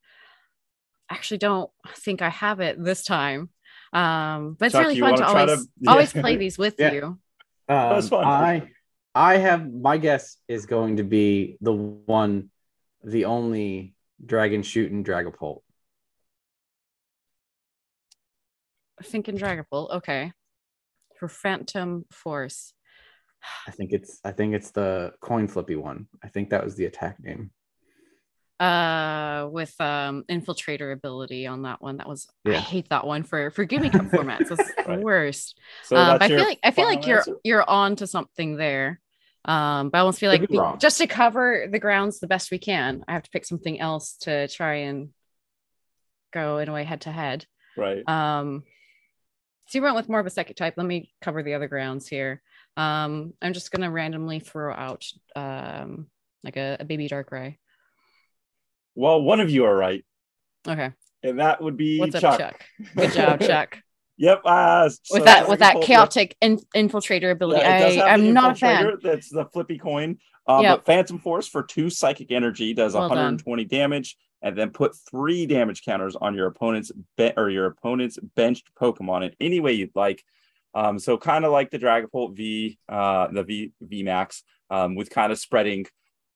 Actually, don't think I have it this time. But Chuck, it's really fun to always play these with you. That's fun. I have, my guess is going to be the only Dragon Shoot and Dragapult. I think in Dragapult, okay. For Phantom Force. I think it's the coin flippy one. I think that was the attack name. With infiltrator ability on that one. That was I hate that one for Gumi Cup formats. That's the worst. So I feel like you're on to something there. But I almost feel like just to cover the grounds the best we can, I have to pick something else to try and go in a way head to head. Right. So you went with more of a psychic type. Let me cover the other grounds here. I'm just gonna randomly throw out like a baby Darkrai. Well, one of you are right. Okay. And that would be Chuck. Good job, Chuck. Yep. With that chaotic infiltrator ability. I'm not a fan. That's the flippy coin. But Phantom Force for 2 psychic energy does 120 damage, and then put 3 damage counters on your opponent's benched Pokemon in any way you'd like. So kind of like the Dragapult VMAX, with kind of spreading.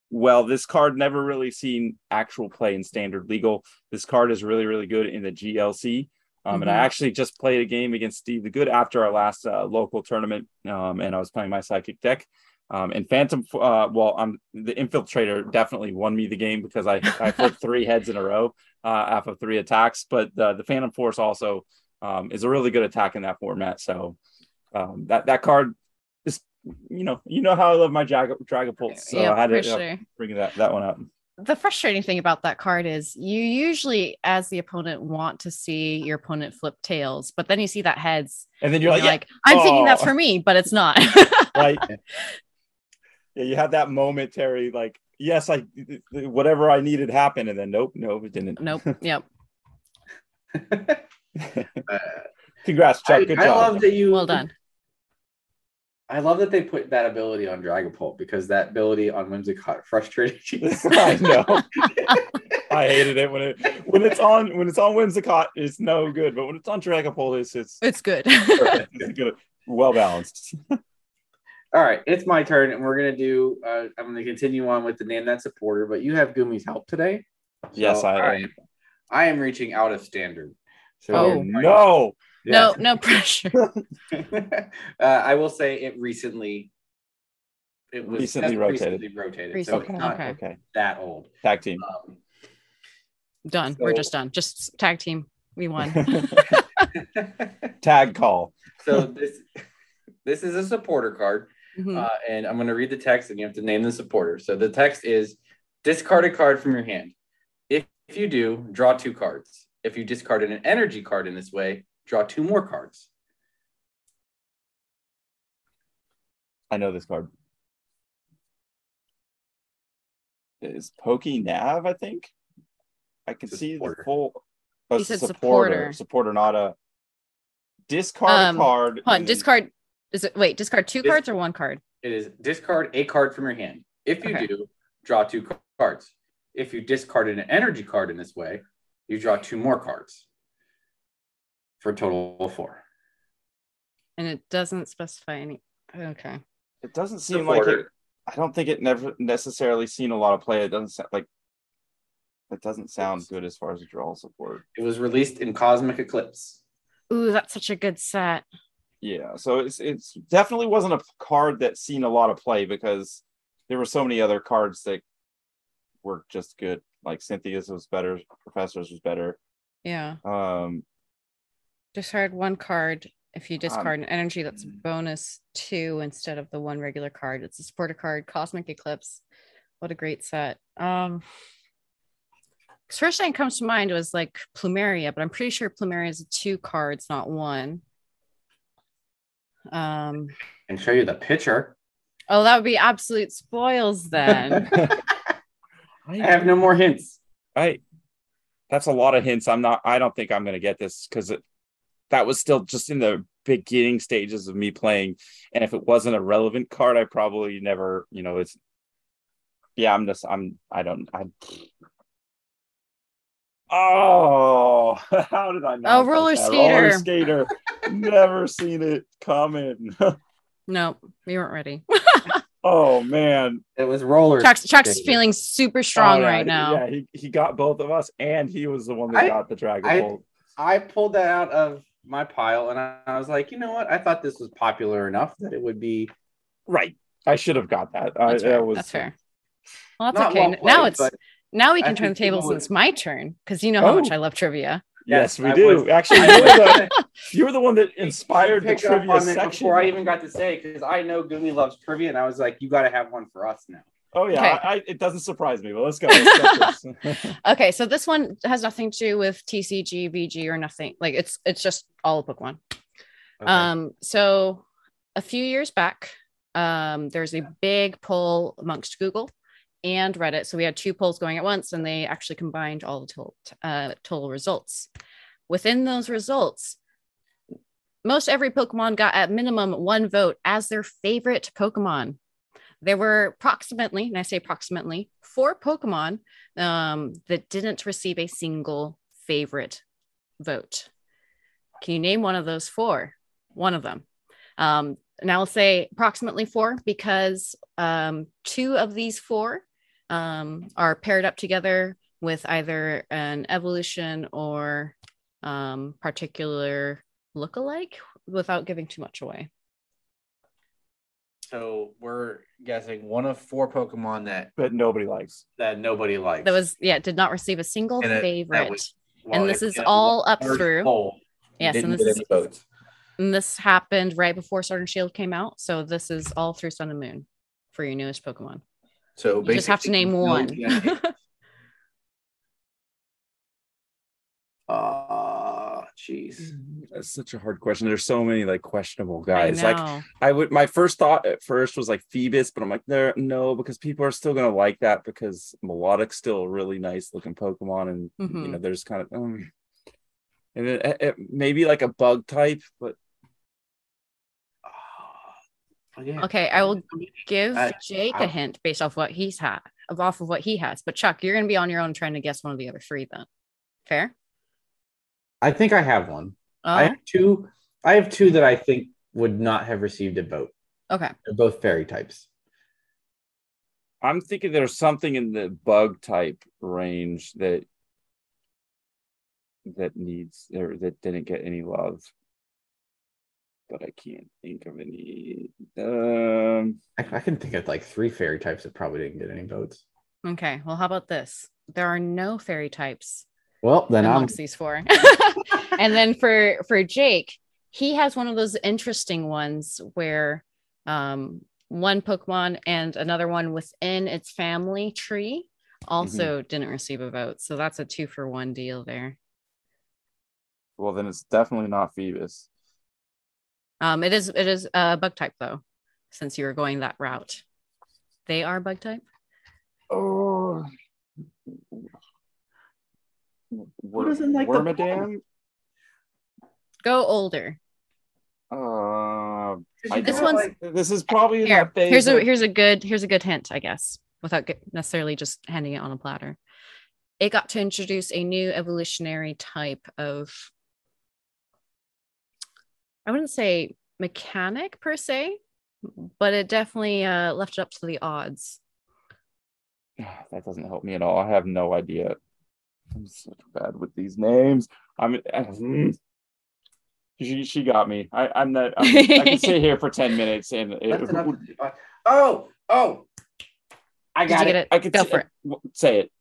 Well, this card never really seen actual play in standard legal. This card is really, really good in the GLC. And I actually just played a game against Steve the Good after our last local tournament. And I was playing my psychic deck. And Phantom, the Infiltrator definitely won me the game because I flipped 3 heads in a row off of 3 attacks. But the Phantom Force also is a really good attack in that format. So that card. You know how I love my Dragapult, so I had to bring that one up. The frustrating thing about that card is you usually, as the opponent, want to see your opponent flip tails, but then you see that heads, and then you're like, I'm thinking that's for me, but it's not. Right? Yeah, you have that momentary, like, yes, whatever I needed happened, and then nope, it didn't. Nope. Yep. Congrats, Chuck. Good job. I love that you. Well done. I love that they put that ability on Dragapult because that ability on Whimsicott frustrated me. I know. I hated it when it's on Whimsicott, it's no good. But when it's on Dragapult, it's good. It's good. Well balanced. All right, it's my turn, and we're gonna do. I'm gonna continue on with the name that supporter, but you have Gumi's help today. So yes, I am reaching out of standard. So no. Yeah. No pressure. I will say it recently. It was recently rotated. Recently. So it's not that old. Tag team. Done. So, we're just done. Just tag team. We won. Tag call. So this is a supporter card. Mm-hmm. And I'm going to read the text and you have to name the supporter. So the text is, discard a card from your hand. If you do, draw 2 cards. If you discarded an energy card in this way, draw 2 more cards. I know this card. It is PokéNav, I think. I can see supporter. The full. Oh, he said supporter. Supporter, not a discard a card. Hold on, discard. Is it discard 2 cards or 1 card? It is discard a card from your hand. If you do, draw 2 cards. If you discarded an energy card in this way, you draw 2 more cards for a total of 4. And it doesn't specify any. Okay. It doesn't seem supporter. Like it. I don't think it never necessarily seen a lot of play. It doesn't sound like. That doesn't sound good as far as draw support. It was released in Cosmic Eclipse. Ooh, that's such a good set. Yeah, so it's definitely wasn't a card that's seen a lot of play because there were so many other cards that were just good. Like Cynthia's was better, Professor's was better. Yeah. Discard 1 card. If you discard an energy, that's bonus 2 instead of the 1 regular card. It's a supporter card, Cosmic Eclipse. What a great set. First thing that comes to mind was like Plumeria, but I'm pretty sure Plumeria is 2 cards, not 1. And show you the picture. Oh, that would be absolute spoils then. I have no more hints. That's a lot of hints. I don't think I'm going to get this because that was still just in the beginning stages of me playing. And if it wasn't a relevant card, I probably never, Oh, how did I know? Oh, roller skater. Never seen it coming. No, we weren't ready. Oh, man. It was roller skater. Chuck's feeling super strong right now. Yeah, he got both of us, and he was the one that got the Dragon Bolt. I pulled that out of my pile, and I was like, you know what? I thought this was popular enough that it would be... Right. I should have got that. That's fair. Well, that's okay. Now we can turn the tables since it's my turn, because you know how much I love trivia. Yes, we do. Actually, you were the one that inspired the trivia section. Before I even got to say, because I know Gumi loves trivia, and I was like, you got to have one for us now. Oh, yeah. Okay. It doesn't surprise me, but let's go. Okay, so this one has nothing to do with TCG, VG, or nothing. Like, it's just all Pokemon. Okay. So a few years back, there's a big poll amongst Google and Reddit. So we had 2 polls going at once, and they actually combined all the total results. Within those results, most every Pokemon got at minimum 1 vote as their favorite Pokemon. There were approximately, and I say approximately, 4 Pokemon that didn't receive a single favorite vote. Can you name one of those 4? One of them. And I'll say approximately 4 because 2 of these 4 are paired up together with either an evolution or particular lookalike without giving too much away. So we're guessing one of 4 Pokemon that nobody likes. That was, did not receive a single favorite. And this is all up through. Yes, and this happened right before Sword and Shield came out. So this is all through Sun and Moon for your newest Pokemon. So you just have to name 1. Jeez, that's such a hard question. There's so many like questionable guys. My first thought at first was like Phoebus, but I'm like, no, because people are still gonna like that because Melodic's still a really nice looking Pokemon, and there's kind of, and then maybe like a bug type, but yeah. Okay, I will give Jake a hint based off what he's had, off of what he has. But Chuck, you're gonna be on your own trying to guess one of the other 3 then. Fair? I think I have one. I have 2. I have 2 that I think would not have received a vote. Okay. They're both fairy types. I'm thinking there's something in the bug type range that didn't get any love. but I can't think of any. I can think of like three fairy types that probably didn't get any votes. Okay, well, how about this? There are no fairy types. Well, then amongst these four. And then for Jake, he has one of those interesting ones where one Pokemon and another one within its family tree also didn't receive a vote. So that's a 2-for-1 deal there. Well, then it's definitely not Phoebus. It is a bug type though, since you were going that route. They are bug type. Oh, what isn't like Wormadam? Go older. This is probably in that phase. Here's a good hint, I guess, without necessarily just handing it on a platter. It got to introduce a new evolutionary type of, I wouldn't say mechanic per se, but it definitely left it up to the odds. That doesn't help me at all. I have no idea. I'm such bad with these names. She got me. I can sit here for 10 minutes and I got it. I could go for it. Say it.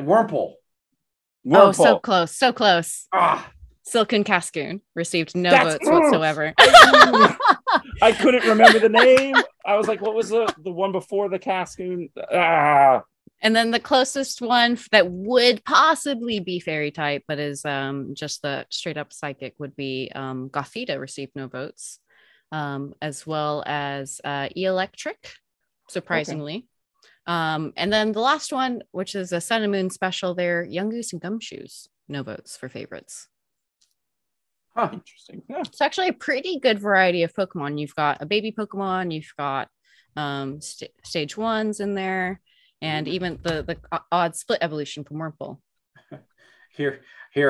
Wurmple. Oh, so close. Silcoon Cascoon received no votes whatsoever. I couldn't remember the name. I was like, what was the one before the Cascoon? And then the closest one that would possibly be fairy type, but is just the straight up psychic, would be Gothita received no votes, as well as Electric, surprisingly. Okay. And then the last one, which is a Sun and Moon special there, Young Goose and Gumshoes, no votes for favorites. Oh, interesting. Yeah. It's actually a pretty good variety of Pokemon. You've got a baby Pokemon, you've got stage ones in there, and even the odd split evolution from Wurmple. Here,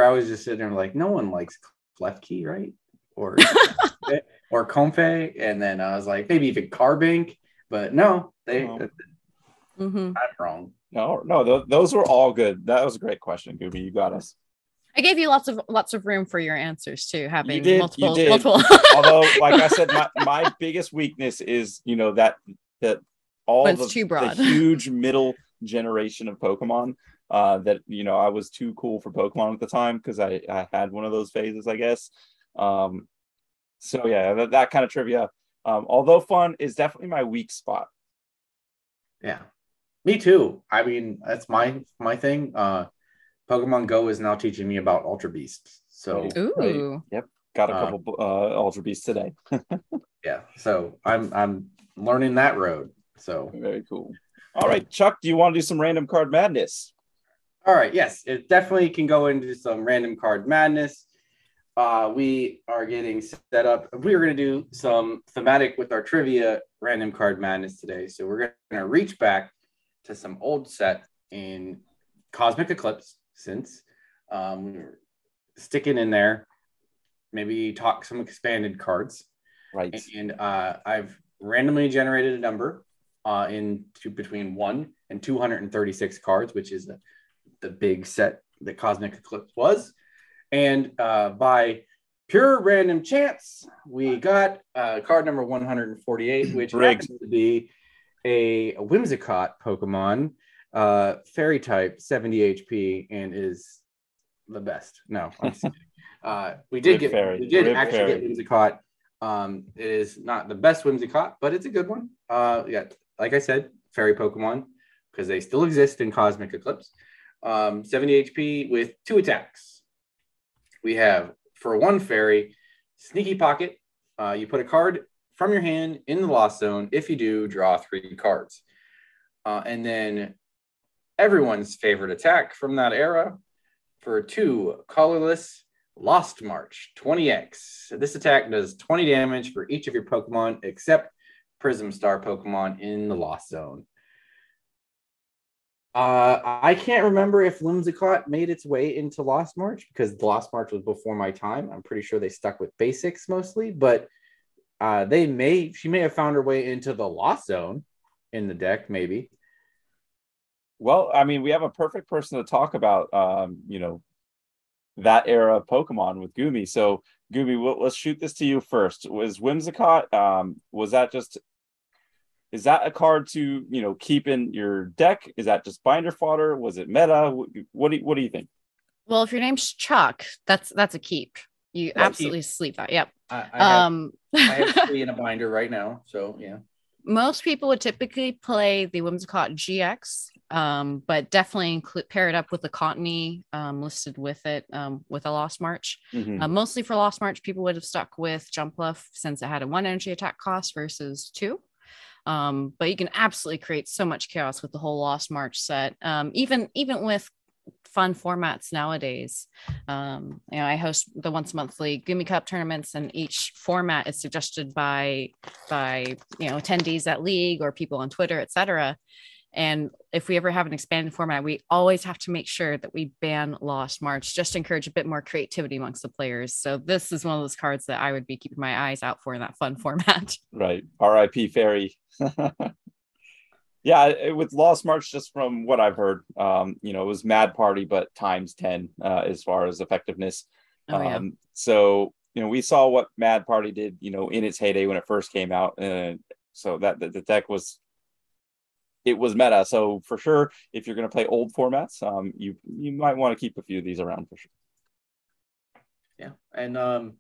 I was just sitting there like, no one likes Klefki, right? Or Comfey, and then I was like, maybe even Carbink, but no, I'm wrong. No, those were all good. That was a great question, Gumi. You got us. I gave you lots of room for your answers too. You did. Although, like I said, my biggest weakness is that all of the huge middle generation of Pokemon. That I was too cool for Pokemon at the time because I had one of those phases, I guess. So yeah, that kind of trivia, although fun, is definitely my weak spot. Yeah, me too. I mean, that's my thing. Pokemon Go is now teaching me about Ultra Beasts. So, ooh. Yep, got a couple Ultra Beasts today. Yeah, so I'm learning that road. So very cool. All right, Chuck, do you want to do some random card madness? All right, yes, it definitely can go into some random card madness. We are getting set up. We're going to do some thematic with our trivia random card madness today. So we're going to reach back to some old set in Cosmic Eclipse, since we were sticking in there, maybe talk some expanded cards, right? And I've randomly generated a number between 1 and 236 cards, which is the big set that Cosmic Eclipse was. And by pure random chance, we got card number 148, which happens to be a Whimsicott Pokemon, fairy type, 70 HP, and is the best. No, we did get Whimsicott. It is not the best Whimsicott, but it's a good one. Yeah, like I said, fairy Pokemon, because they still exist in Cosmic Eclipse. 70 HP with 2 attacks. We have, for 1 fairy, Sneaky Pocket. You put a card from your hand in the Lost Zone. If you do, draw 3 cards. And then everyone's favorite attack from that era, for 2 colorless, Lost March, 20x. So this attack does 20 damage for each of your Pokemon, except Prism Star Pokemon in the Lost Zone. I can't remember if Whimsicott made its way into Lost March, because the Lost March was before my time. I'm pretty sure they stuck with basics mostly, but she may have found her way into the Lost Zone in the deck, maybe. Well, I mean, we have a perfect person to talk about, that era of Pokemon with Gumi. So Gooby, let's shoot this to you first. Was Whimsicott, is that a card to, you know, keep in your deck? Is that just binder fodder? Was it meta? What do you think? Well, if your name's Chuck, that's a keep. You absolutely sleep that. Yep. I have three in a binder right now. So yeah. Most people would typically play the Whimsicott GX, but definitely pair it up with the Cottony listed with it, with a Lost March. Mm-hmm. Mostly for Lost March, people would have stuck with Jumpluff since it had a 1 energy attack cost versus 2. But you can absolutely create so much chaos with the whole Lost March set. Even with fun formats nowadays, you know, I host the once monthly Gumi Cup tournaments, and each format is suggested by you know, attendees at league or people on Twitter, etc. And if we ever have an expanded format, we always have to make sure that we ban Lost March, just to encourage a bit more creativity amongst the players. So this is one of those cards that I would be keeping my eyes out for in that fun format. Right. R.I.P. Fairy. Yeah, with Lost March, just from what I've heard, you know, it was Mad Party, but times 10 as far as effectiveness. So, you know, we saw what Mad Party did, you know, in its heyday when it first came out. So that the deck was, it was meta. So for sure, if you're going to play old formats, you might want to keep a few of these around for sure. Yeah, and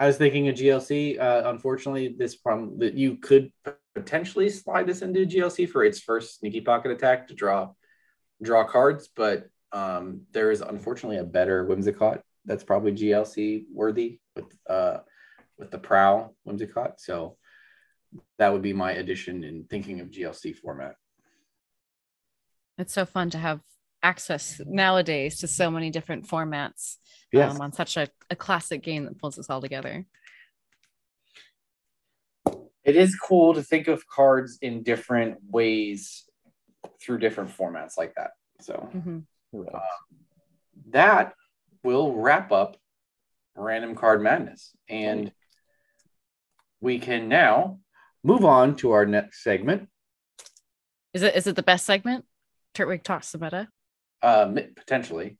I was thinking of GLC. Unfortunately, this problem that you could potentially slide this into GLC for its first sneaky pocket attack to draw cards, but there is unfortunately a better Whimsicott that's probably GLC worthy with the Prowl Whimsicott. So that would be my addition in thinking of GLC format. It's so fun to have access nowadays to so many different formats. Yes. On such a classic game that pulls us all together. It is cool to think of cards in different ways through different formats like that. So that will wrap up Random Card Madness. And we can now move on to our next segment. Is it the best segment? Turtwig Talks the Meta? Potentially.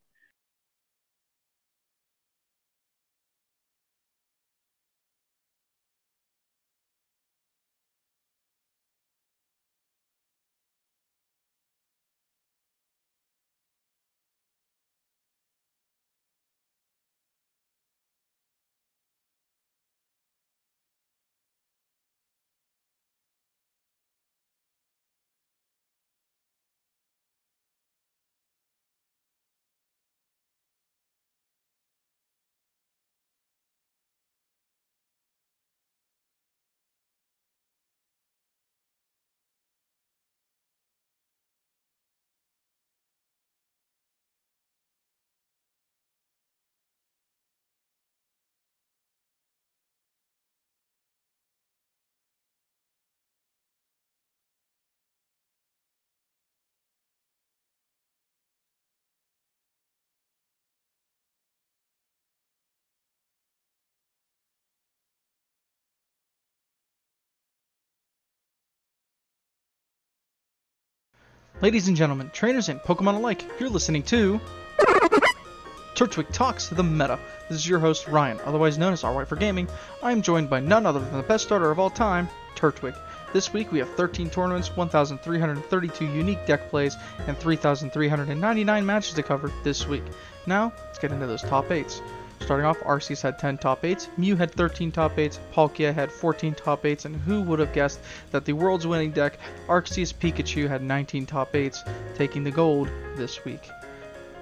Ladies and gentlemen, trainers and Pokemon alike, you're listening to Turtwig Talks the Meta. This is your host, Ryan, otherwise known as RY for Gaming. I'm joined by none other than the best starter of all time, Turtwig. This week we have 13 tournaments, 1,332 unique deck plays, and 3,399 matches to cover this week. Now, let's get into those top 8s. Starting off, Arceus had 10 top 8s, Mew had 13 top 8s, Palkia had 14 top 8s, and who would have guessed that the world's winning deck, Arceus Pikachu, had 19 top 8s, taking the gold this week.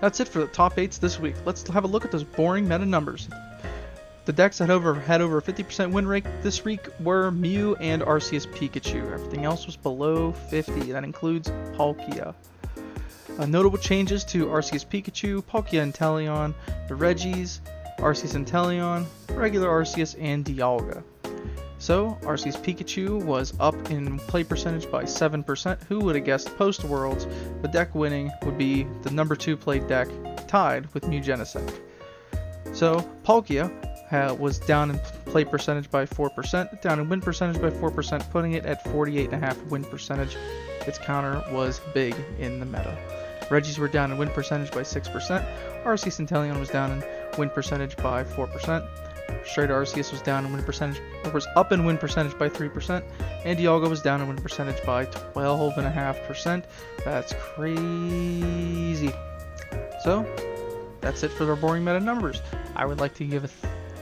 That's it for the top 8s this week. Let's have a look at those boring meta numbers. The decks that had over a 50% win rate this week were Mew and Arceus Pikachu. Everything else was below 50, that includes Palkia. Notable changes to Arceus Pikachu, Palkia Inteleon, the Regis, Arceus Inteleon, regular Arceus, and Dialga. So, Arceus Pikachu was up in play percentage by 7%. Who would have guessed post-Worlds, the deck winning would be the number 2 played deck, tied with Mew Genesect. So, Palkia was down in play percentage by 4%, down in win percentage by 4%, putting it at 48.5 win percentage. Its counter was big in the meta. Regis were down in win percentage by 6%. Arceus Inteleon was down in win percentage by 4%. Straight Arceus was down in win percentage, or was up in win percentage by 3%, and Dialga was down in win percentage by 12.5%. That's crazy. So that's it for our boring meta numbers. I would like to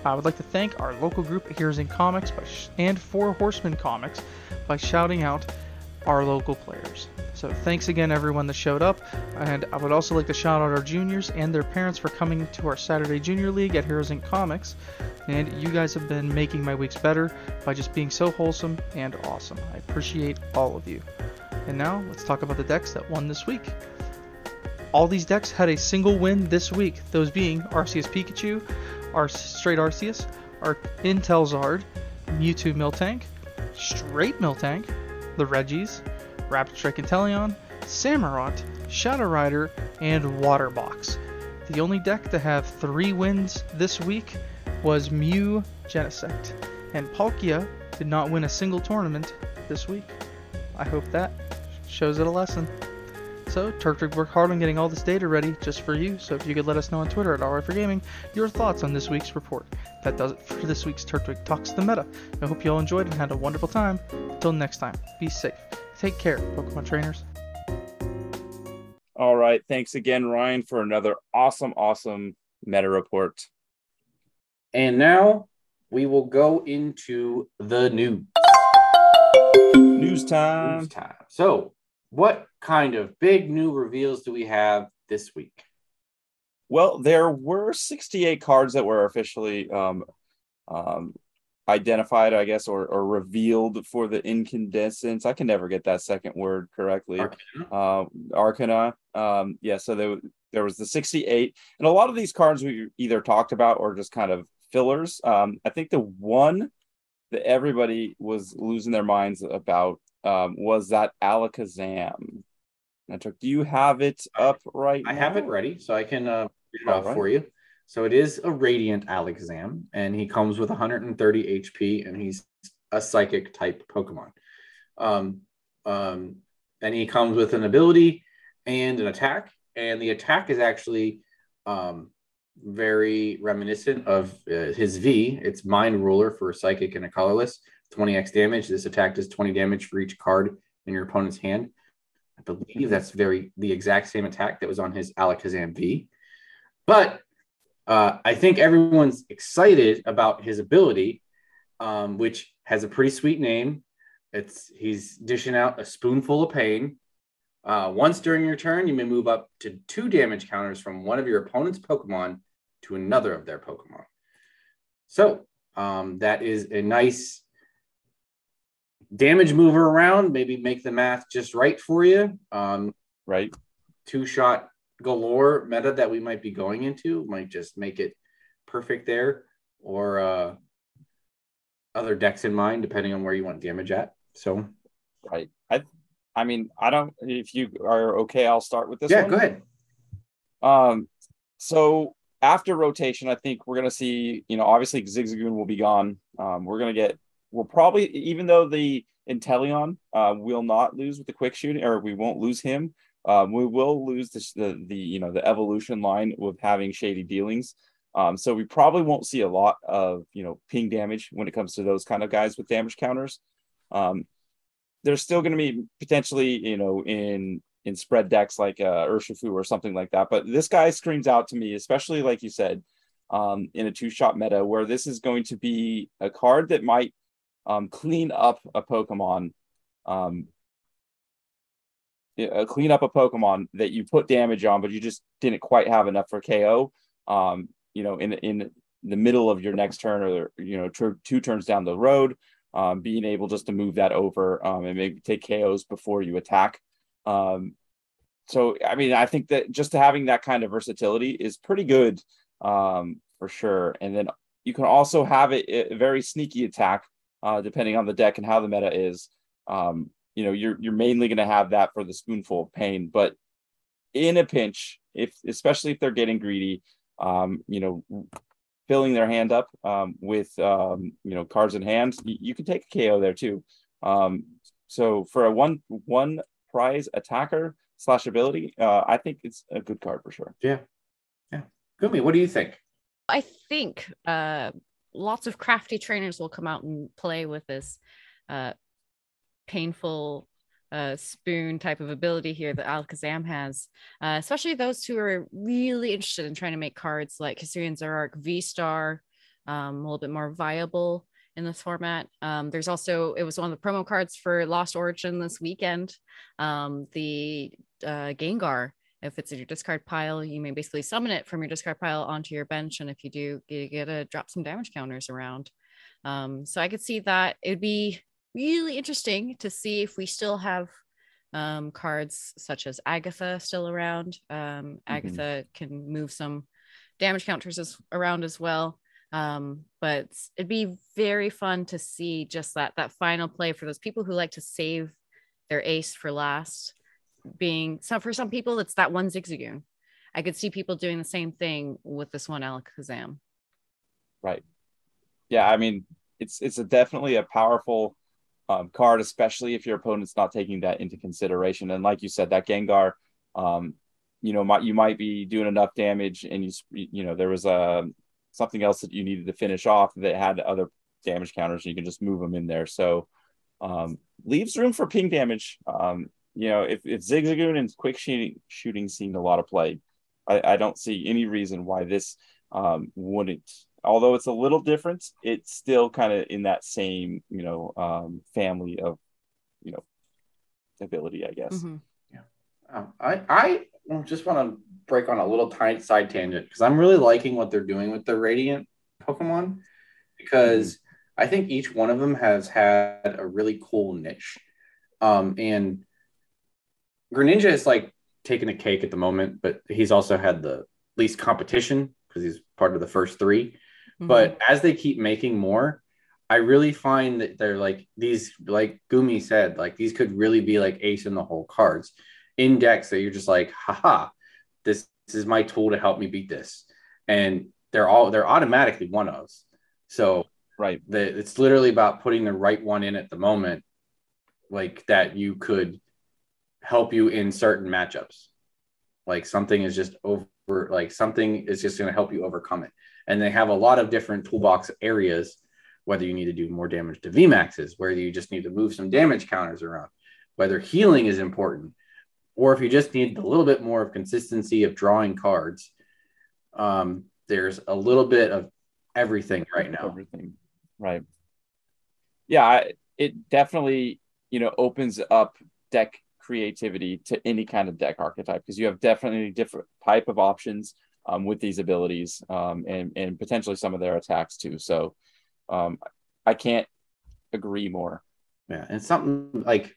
thank our local group Heroes in Comics and Four Horsemen Comics by shouting out our local players. So thanks again everyone that showed up, and I would also like to shout out our juniors and their parents for coming to our Saturday Junior League at Heroes in Comics, and you guys have been making my weeks better by just being so wholesome and awesome. I appreciate all of you. And now let's talk about the decks that won this week. All these decks had a single win this week, those being Arceus Pikachu, our Straight Arceus, our Intelzard, Mewtwo Miltank, Straight Miltank, the Reggies, Rapid Strike Inteleon, Samurott, Shadow Rider, and Water Box. The only deck to have 3 wins this week was Mew Genesect, and Palkia did not win a single tournament this week. I hope that shows it a lesson. So, Turtwig worked hard on getting all this data ready just for you, so if you could let us know on Twitter at @RI4Gaming your thoughts on this week's report. That does it for this week's Turtwig Talks the Meta. I hope you all enjoyed and had a wonderful time. Until next time, be safe. Take care, Pokemon trainers. All right, thanks again, Ryan, for another awesome meta report. And now we will go into the news. News time. So, what kind of big new reveals do we have this week? Well, there were 68 cards that were officially identified, I guess, or revealed for the incandescence. I can never get that second word correctly. Arcana. So there was the 68. And a lot of these cards we either talked about or just kind of fillers. I think the one that everybody was losing their minds about was that Alakazam. Do you have it up right now? I have it ready, so I can read it off for you. So it is a Radiant Alakazam, and he comes with 130 HP, and he's a Psychic type Pokemon. And he comes with an ability and an attack, and the attack is actually very reminiscent of his V. It's Mind Ruler for a Psychic and a colorless. 20x damage. This attack does 20 damage for each card in your opponent's hand. I believe that's the exact same attack that was on his Alakazam V. But I think everyone's excited about his ability, which has a pretty sweet name. He's dishing out a spoonful of pain. Once during your turn, you may move up to 2 damage counters from one of your opponent's Pokemon to another of their Pokemon. So that is a nice damage mover around, maybe make the math just right for you. Right. 2-shot galore meta that we might be going into might just make it perfect there, or other decks in mind, depending on where you want damage at. So, right. I mean, I don't, if you are okay, I'll start with this one. Yeah, go ahead. So after rotation, I think we're going to see, obviously Zigzagoon will be gone. We'll probably, even though the Inteleon will not lose with the quick shoot, or we won't lose him, we will lose the evolution line with having Shady Dealings. So we probably won't see a lot of ping damage when it comes to those kind of guys with damage counters. There's still going to be potentially in spread decks like Urshifu or something like that. But this guy screams out to me, especially like you said, in a 2-shot meta, where this is going to be a card that might clean up a Pokemon that you put damage on, but you just didn't quite have enough for KO, in the middle of your next turn, or 2 turns down the road, being able just to move that over and maybe take KOs before you attack. So, I mean, I think that just having that kind of versatility is pretty good for sure. And then you can also have a very sneaky attack, depending on the deck and how the meta is. You're mainly going to have that for the spoonful of pain, but in a pinch, especially if they're getting greedy, filling their hand up with cards in hand, you can take a KO there too. So for a one prize attacker / ability, I think it's a good card for sure. Yeah, Gumi, what do you think? I think lots of crafty trainers will come out and play with this painful spoon type of ability here that Alakazam has, especially those who are really interested in trying to make cards like Hisuian Zoroark V-Star a little bit more viable in this format. There's also, it was one of the promo cards for Lost Origin this weekend, the Gengar. If it's in your discard pile, you may basically summon it from your discard pile onto your bench, and if you do, you get to drop some damage counters around. So I could see that. It'd be really interesting to see if we still have cards such as Agatha still around. Agatha can move some damage counters around as well. But it'd be very fun to see just that final play for those people who like to save their ace for last. For some people, it's that one Zigzagoon. I could see people doing the same thing with this one Alakazam. Right. Yeah, I mean, it's definitely a powerful card, especially if your opponent's not taking that into consideration. And like you said, that Gengar, you might be doing enough damage, and you know there was something else that you needed to finish off that had other damage counters, and you can just move them in there. So leaves room for ping damage. If Zigzagoon and quick shooting seemed a lot of play, I don't see any reason why this wouldn't. Although it's a little different, it's still kind of in that same, family of, ability, I guess. Mm-hmm. Yeah. I just want to break on a little tiny side tangent because I'm really liking what they're doing with the Radiant Pokemon, because I think each one of them has had a really cool niche. And Greninja is like taking a cake at the moment, but he's also had the least competition because he's part of the first three. Mm-hmm. But as they keep making more, I really find that they're like these, like Gumi said, like these could really be like ace in the hole cards in decks that you're just like, haha, this is my tool to help me beat this. And they're automatically one-ofs. So right, it's literally about putting the right one in at the moment, like that you could help you in certain matchups. Like something is just going to help you overcome it. And they have a lot of different toolbox areas, whether you need to do more damage to VMAXs, whether you just need to move some damage counters around, whether healing is important, or if you just need a little bit more of consistency of drawing cards. There's a little bit of everything right now. Everything. Right. Yeah. It definitely, opens up deck creativity to any kind of deck archetype, because you have definitely different type of options with these abilities and potentially some of their attacks too. So I can't agree more. Yeah, and something like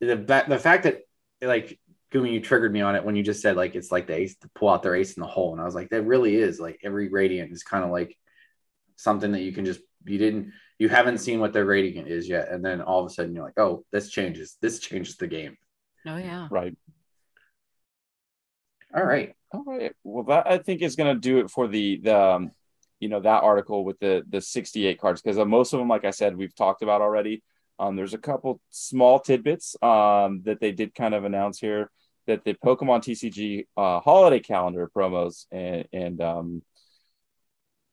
the fact that, like, Gumi, you triggered me on it when you just said like it's like the ace to pull out their ace in the hole, and I was like, that really is like every Radiant is kind of like something that you can just you haven't seen what their Radiant is yet, and then all of a sudden you're like, oh, this changes the game. Oh yeah, right. All right, well, that I think is going to do it for the that article with the 68 cards, because most of them, like I said, we've talked about already. There's a couple small tidbits that they did kind of announce here, that the Pokemon TCG holiday calendar promos and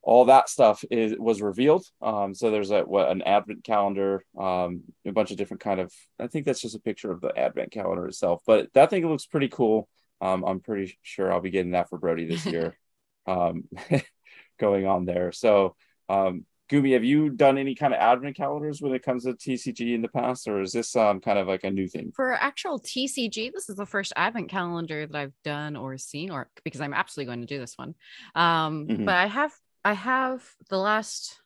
all that stuff was revealed. So there's an advent calendar, a bunch of different kind of, I think that's just a picture of the advent calendar itself, but that thing looks pretty cool. I'm pretty sure I'll be getting that for Brody this year, going on there. So Gumi, have you done any kind of advent calendars when it comes to TCG in the past, or is this kind of like a new thing? For actual TCG, this is the first advent calendar that I've done or seen, or because I'm absolutely going to do this one. But I have the last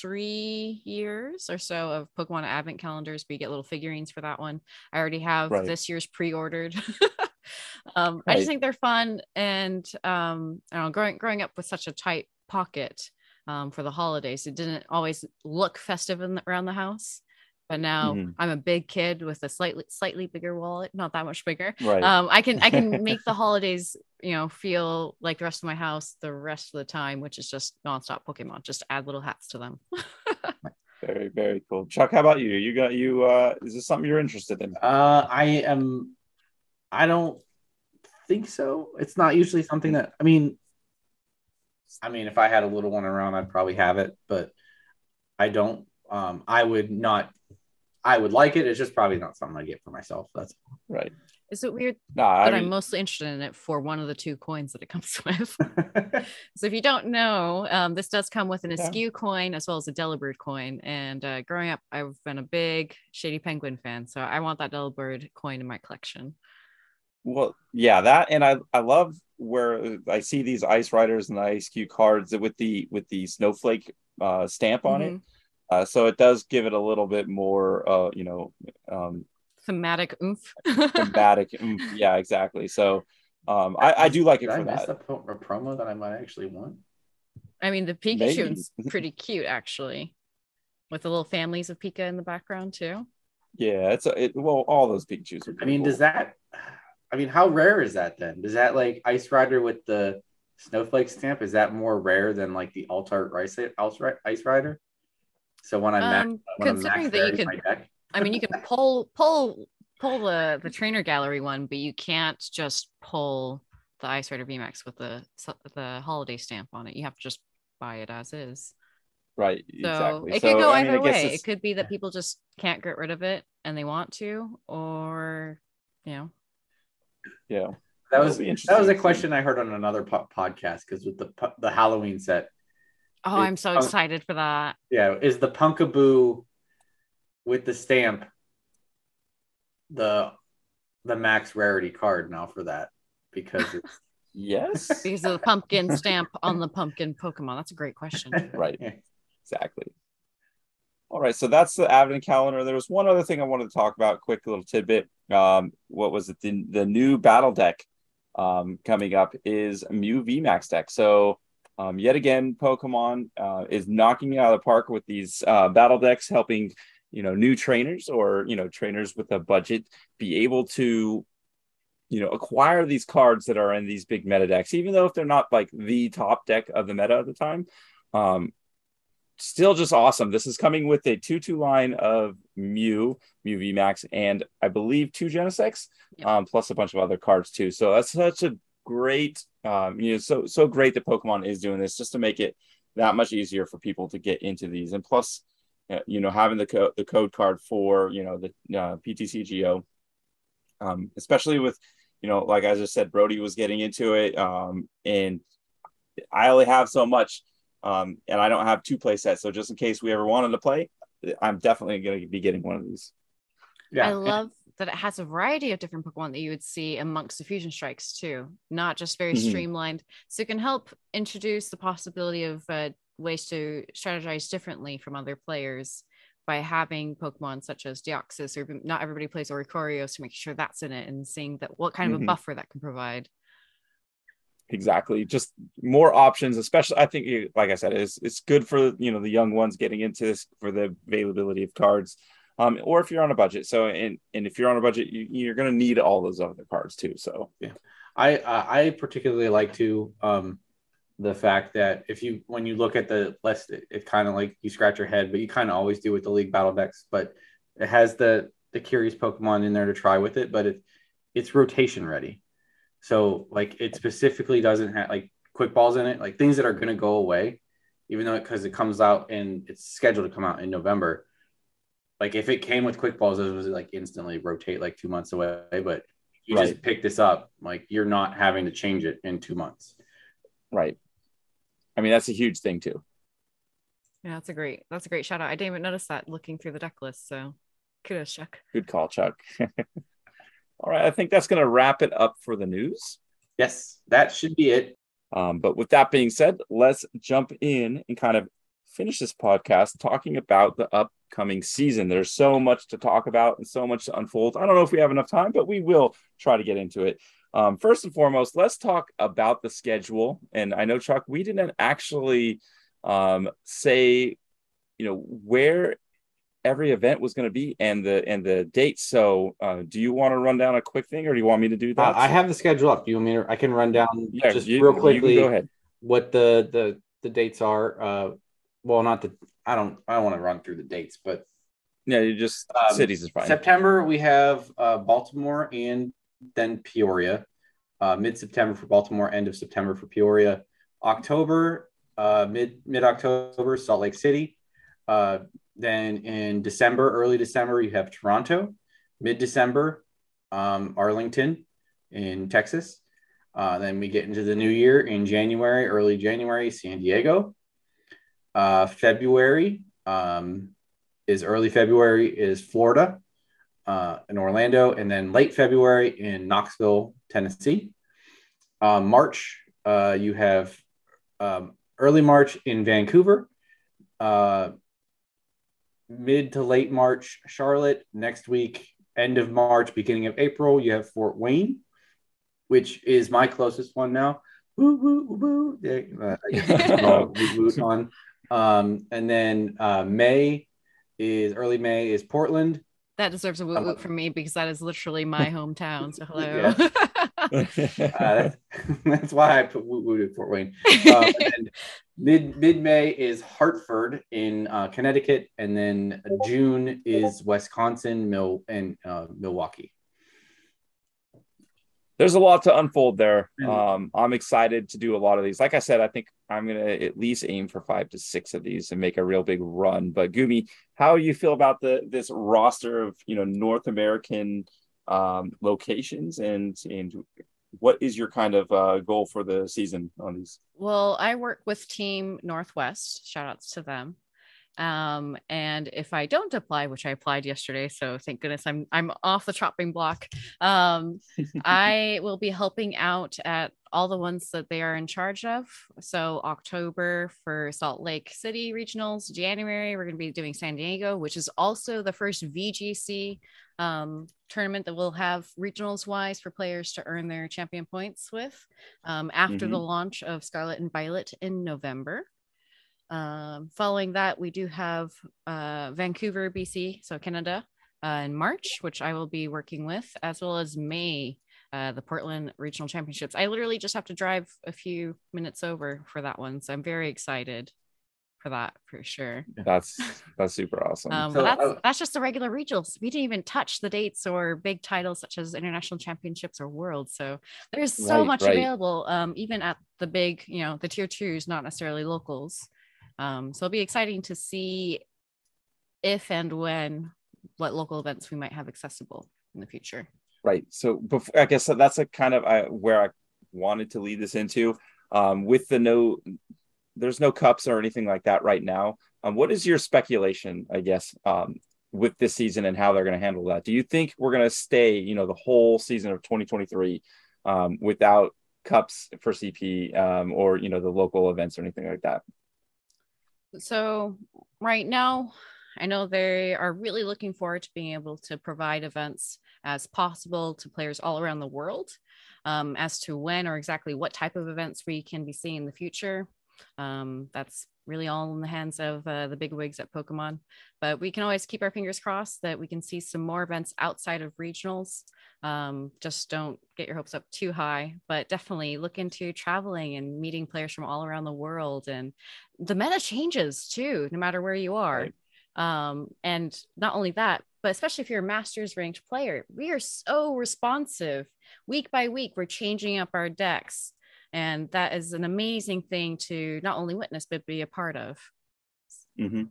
3 years or so of Pokemon Advent calendars, but you get little figurines for that one. I already have this year's pre-ordered. Right. I just think they're fun. And I don't know, growing up with such a tight pocket for the holidays, it didn't always look festive around the house. But now I'm a big kid with a slightly bigger wallet, not that much bigger. Right. I can make the holidays, feel like the rest of my house the rest of the time, which is just nonstop Pokemon. Just add little hats to them. Very, very cool. Chuck, how about you? Is this something you're interested in? I don't think so. It's not usually something that, I mean, if I had a little one around, I'd probably have it, but I don't. I would like it. It's just probably not something I get for myself. That's right. Is it weird that I'm mostly interested in it for one of the two coins that it comes with? So if you don't know, this does come with an Askew coin as well as a Delibird coin. And growing up, I've been a big Shady Penguin fan. So I want that Delibird coin in my collection. Well, yeah, that. And I love where I see these Ice Riders and the Ice Q cards with the snowflake stamp on it. So it does give it a little bit more, thematic oomph. Thematic oomph. Yeah, exactly. So I do like it for that. Is that a promo that I might actually want? I mean, the Pikachu is pretty cute, actually, with the little families of Pika in the background, too. Yeah, well, all those Pikachus are pretty cool. How rare is that then? Does that like Ice Rider with the snowflake stamp, is that more rare than like the Altart Ice Rider? So when I'm considering that you can, you can pull the trainer gallery one, but you can't just pull the Ice Rider VMAX with the holiday stamp on it. You have to just buy it as is. Right. So exactly. It could go either way. It could be that people just can't get rid of it and they want to, or Yeah. That was a question I heard on another podcast because with the Halloween set. Oh, I'm so excited for that. Yeah. Is the Punkaboo with the stamp the max rarity card now for that? Because it's... Yes. Because of the pumpkin stamp on the pumpkin Pokemon. That's a great question. Right. Exactly. All right. So that's the Advent calendar. There was one other thing I wanted to talk about, quick little tidbit. What was it? The new battle deck coming up is Mew VMAX deck. So yet again, Pokemon is knocking it out of the park with these battle decks, helping new trainers or trainers with a budget be able to acquire these cards that are in these big meta decks, even though if they're not like the top deck of the meta at the time. Still just awesome. This is coming with a 2-2 line of Mew VMAX, and I believe 2 Genesects, plus a bunch of other cards too. So that's such a great so great that Pokemon is doing this just to make it that much easier for people to get into these, and plus having the code card for the PTCGO, especially with like I just said, Brody was getting into it, and I only have so much, and I don't have 2 play sets, so just in case we ever wanted to play, I'm definitely going to be getting one of these. I love that it has a variety of different Pokemon that you would see amongst the fusion strikes too, not just very streamlined. So it can help introduce the possibility of ways to strategize differently from other players by having Pokemon such as Deoxys, or not everybody plays Oricorio, so making sure that's in it and seeing that what kind of a buffer that can provide. Exactly. Just more options, especially I think, like I said, it's good for, the young ones getting into this, for the availability of cards. Or if you're on a budget. So, and if you're on a budget, you're going to need all those other cards too. So, yeah, I particularly like to the fact that when you look at the list, it kind of like you scratch your head, but you kind of always do with the league battle decks. But it has the curious Pokemon in there to try with it, but it's rotation ready. So like it specifically doesn't have like quick balls in it, like things that are going to go away, even though because it comes out and it's scheduled to come out in November. Like if it came with quick balls, it was like instantly rotate like 2 months away. But you just pick this up, like you're not having to change it in 2 months. Right. I mean, that's a huge thing too. Yeah, that's a great shout out. I didn't even notice that looking through the deck list. So kudos, Chuck. Good call, Chuck. All right. I think that's going to wrap it up for the news. Yes, that should be it. But with that being said, let's jump in and kind of finish this podcast talking about the upcoming season. There's so much to talk about and so much to unfold. I don't know if we have enough time, but we will try to get into it. First and foremost, let's talk about the schedule. And I know, Chuck, we didn't actually say, where every event was going to be and the dates. So do you want to run down a quick thing, or do you want me to do that? I have the schedule up. Do you want me to, I can run down real quickly what the dates are. Well, I don't want to run through the dates, but yeah, you just cities is fine. September we have Baltimore and then Peoria. Mid-September for Baltimore, end of September for Peoria. October, mid-October, Salt Lake City. Then in December, early December, you have Toronto. Mid-December, Arlington in Texas. Then we get into the new year in January, early January, San Diego. February is early February is Florida in Orlando, and then late February in Knoxville, Tennessee. March, you have early March in Vancouver, mid to late March, Charlotte. Next week, end of March, beginning of April, you have Fort Wayne, which is my closest one now. Woo, woo, woo, woo. I guess I'll reboot on. And then early May is Portland. That deserves a woo woo from me because that is literally my hometown. So hello. Yeah. That's why I put woo woo to Fort Wayne. And mid-May is Hartford in Connecticut, and then June is Wisconsin, Milwaukee. There's a lot to unfold there. I'm excited to do a lot of these. Like I said, I think I'm going to at least aim for 5 to 6 of these and make a real big run. But Gumi, how do you feel about this roster of, North American locations and what is your kind of goal for the season on these? Well, I work with Team Northwest. Shout outs to them. And if I don't apply, which I applied yesterday, so thank goodness I'm off the chopping block. I will be helping out at all the ones that they are in charge of. So October for Salt Lake City regionals, January, we're going to be doing San Diego, which is also the first VGC, tournament that we'll have regionals wise for players to earn their champion points with, after the launch of Scarlet and Violet in November. Following that, we do have Vancouver BC, so Canada, in March, which I will be working with, as well as May, the Portland Regional Championships. I literally just have to drive a few minutes over for that one, so I'm very excited for that for sure. That's super awesome. So that's just the regular regionals. We didn't even touch the dates or big titles such as international championships or worlds. So there's so much available, even at the big, the tier twos, not necessarily locals. So it'll be exciting to see if and when what local events we might have accessible in the future. Right. So before, I guess that's a kind of where I wanted to lead this into with there's no cups or anything like that right now. What is your speculation, I guess, with this season and how they're going to handle that? Do you think we're going to stay, the whole season of 2023 without cups for CP or, the local events or anything like that? So right now, I know they are really looking forward to being able to provide events as possible to players all around the world. As to when or exactly what type of events we can be seeing in the future, that's really all in the hands of the bigwigs at Pokemon. But we can always keep our fingers crossed that we can see some more events outside of regionals. Just don't get your hopes up too high, but definitely look into traveling and meeting players from all around the world. And the meta changes too, no matter where you are. Right. And not only that, but especially if you're a Masters ranked player, we are so responsive. Week by week, we're changing up our decks. And that is an amazing thing to not only witness, but be a part of. Mm-hmm.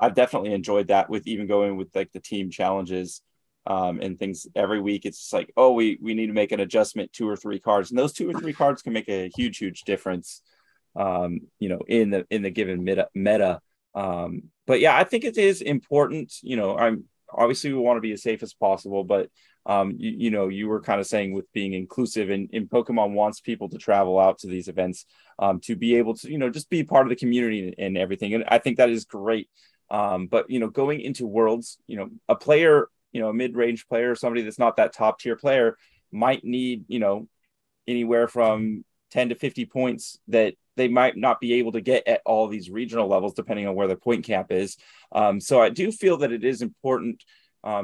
I've definitely enjoyed that with even going with like the team challenges and things every week. It's just like, oh, we need to make an adjustment, 2 or 3 cards. And those 2 or 3 cards can make a huge, huge difference, in the given meta. But yeah, I think it is important, I'm obviously we want to be as safe as possible, but you were kind of saying with being inclusive and Pokemon wants people to travel out to these events to be able to, just be part of the community and everything. And I think that is great. But, going into worlds, a player, a mid-range player, somebody that's not that top tier player might need, anywhere from 10 to 50 points that they might not be able to get at all these regional levels, depending on where the point cap is. So I do feel that it is important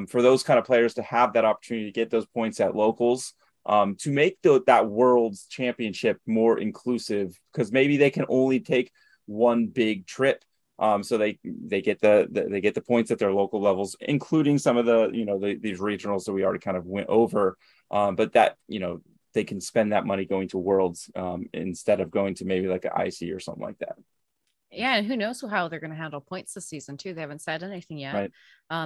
for those kind of players to have that opportunity to get those points at locals, to make that world's championship more inclusive, because maybe they can only take one big trip. So they get the points at their local levels, including some of the, these regionals that we already kind of went over. But that, they can spend that money going to Worlds instead of going to maybe like an IC or something like that. Yeah, and who knows how they're going to handle points this season too. They haven't said anything yet. Right.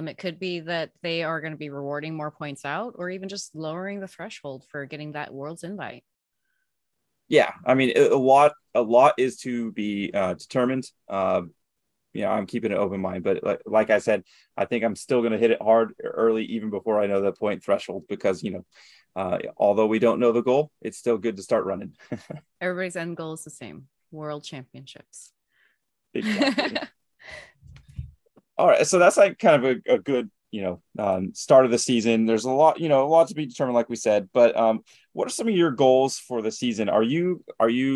It could be that they are going to be rewarding more points out, or even just lowering the threshold for getting that Worlds invite. Yeah, I mean, a lot is to be determined. I'm keeping an open mind, but like I said, I think I'm still going to hit it hard early, even before I know the point threshold, because, although we don't know the goal, it's still good to start running. Everybody's end goal is the same: World Championships. Exactly. All right. So that's like kind of a good, start of the season. There's a lot to be determined, like we said, but what are some of your goals for the season? Are you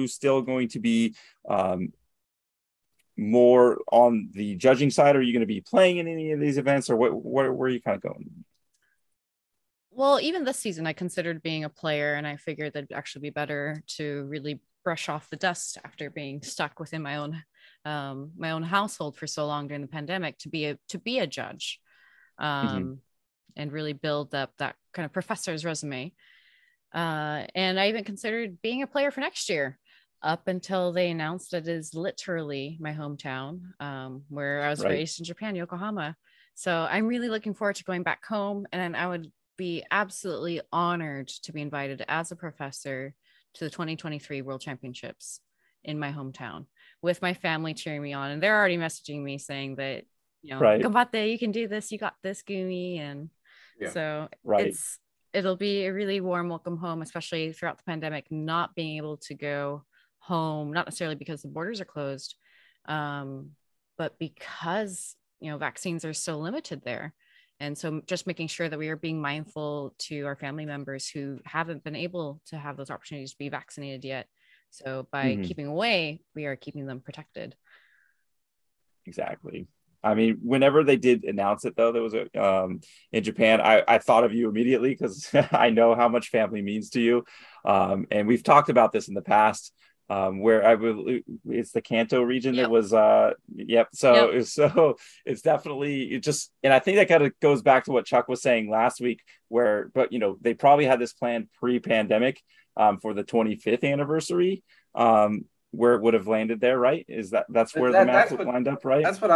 still going to be more on the judging side? Are you going to be playing in any of these events, or where are you kind of going? Well, even this season, I considered being a player, and I figured that'd actually be better to really brush off the dust after being stuck within my own household for so long during the pandemic, to be a judge, mm-hmm. and really build up that kind of professor's resume. And I even considered being a player for next year, up until they announced that it is literally my hometown, where I was raised in Japan, Yokohama. So I'm really looking forward to going back home, and I would be absolutely honored to be invited as a professor to the 2023 World Championships in my hometown, with my family cheering me on. And they're already messaging me saying that, Kombate, you can do this, you got this, Gumi. And it'll be a really warm welcome home, especially throughout the pandemic, not being able to go home, not necessarily because the borders are closed, but because vaccines are so limited there. And so just making sure that we are being mindful to our family members who haven't been able to have those opportunities to be vaccinated yet. So by mm-hmm. keeping away, we are keeping them protected. Exactly. I mean, whenever they did announce it, though, there was a in Japan, I thought of you immediately, because I know how much family means to you. And we've talked about this in the past, where it's the Kanto region that was so it's definitely and I think that kind of goes back to what Chuck was saying last week, but they probably had this planned pre-pandemic for the 25th anniversary, where it would have landed there, right? Is that's where the math would wind up, right? That's what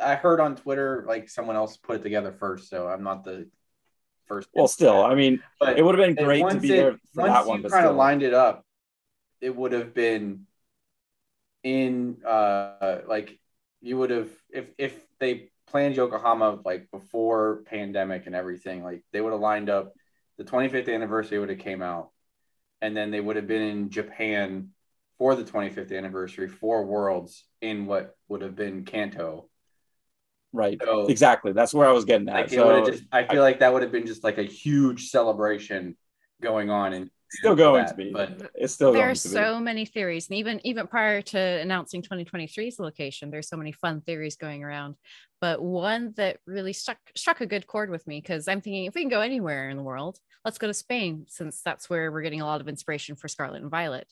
I heard on Twitter, like someone else put it together first, so I'm not the first. Well, still, I mean, but it would have been great to be there for that one. But kind of lined it up, it would have been in you would have, if they planned Yokohama like before pandemic and everything, like they would have lined up the 25th anniversary would have came out, and then they would have been in Japan for the 25th anniversary for Worlds in what would have been Kanto. Right. So, exactly. That's where I was getting at. I feel like that would have been just like a huge celebration going on, and still going to be, but it's still there are so many theories. And even prior to announcing 2023's location, there's so many fun theories going around, but one that really struck a good chord with me, because I'm thinking, if we can go anywhere in the world, let's go to Spain, since that's where we're getting a lot of inspiration for Scarlet and Violet.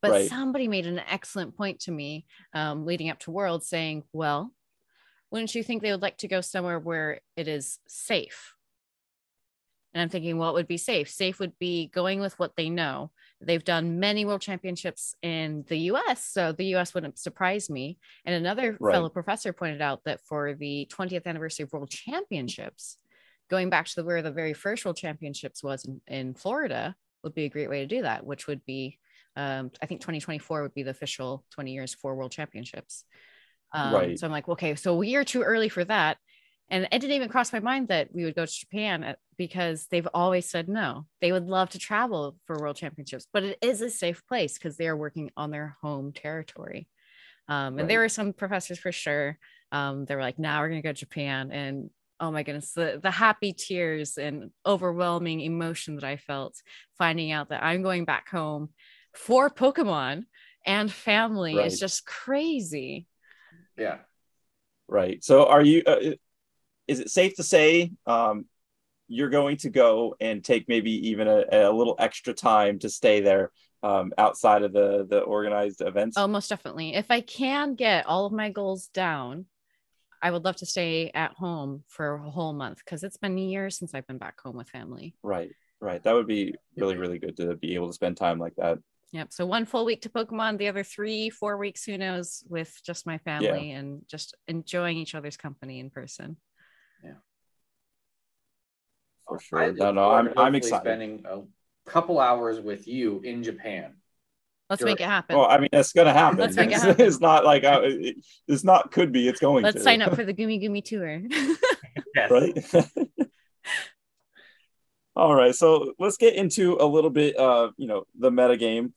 But somebody made an excellent point to me leading up to Worlds, saying, well, wouldn't you think they would like to go somewhere where it is safe? And I'm thinking, well, it would be safe. Safe would be going with what they know. They've done many World Championships in the US, so the US wouldn't surprise me. And another fellow professor pointed out that for the 20th anniversary of World Championships, going back to where the very first World Championships was in Florida would be a great way to do that, which would be, I think 2024 would be the official 20 years for World Championships. So I'm like, okay, so we are too early for that. And it didn't even cross my mind that we would go to Japan because they've always said no. They would love to travel for World Championships, but it is a safe place because they are working on their home territory. And there were some professors for sure. They were like, now we're going to go to Japan. And oh my goodness, the happy tears and overwhelming emotion that I felt finding out that I'm going back home for Pokemon and family is just crazy. Yeah. Right. So are you... is it safe to say you're going to go and take maybe even a little extra time to stay there outside of the organized events? Oh, most definitely. If I can get all of my goals down, I would love to stay at home for a whole month, because it's been years since I've been back home with family. Right. Right. That would be really, really good to be able to spend time like that. Yep. So one full week to Pokemon, the other 3-4 weeks, who knows, with just my family and just enjoying each other's company in person. Yeah. For sure. I'm excited. Spending a couple hours with you in Japan. Let's make it happen. Well, I mean, it's going to happen. Let's make it happen. It's not like, it's not could be, it's going Let's sign up for the Gumi Gumi tour. Right? All right, so let's get into a little bit of, the metagame.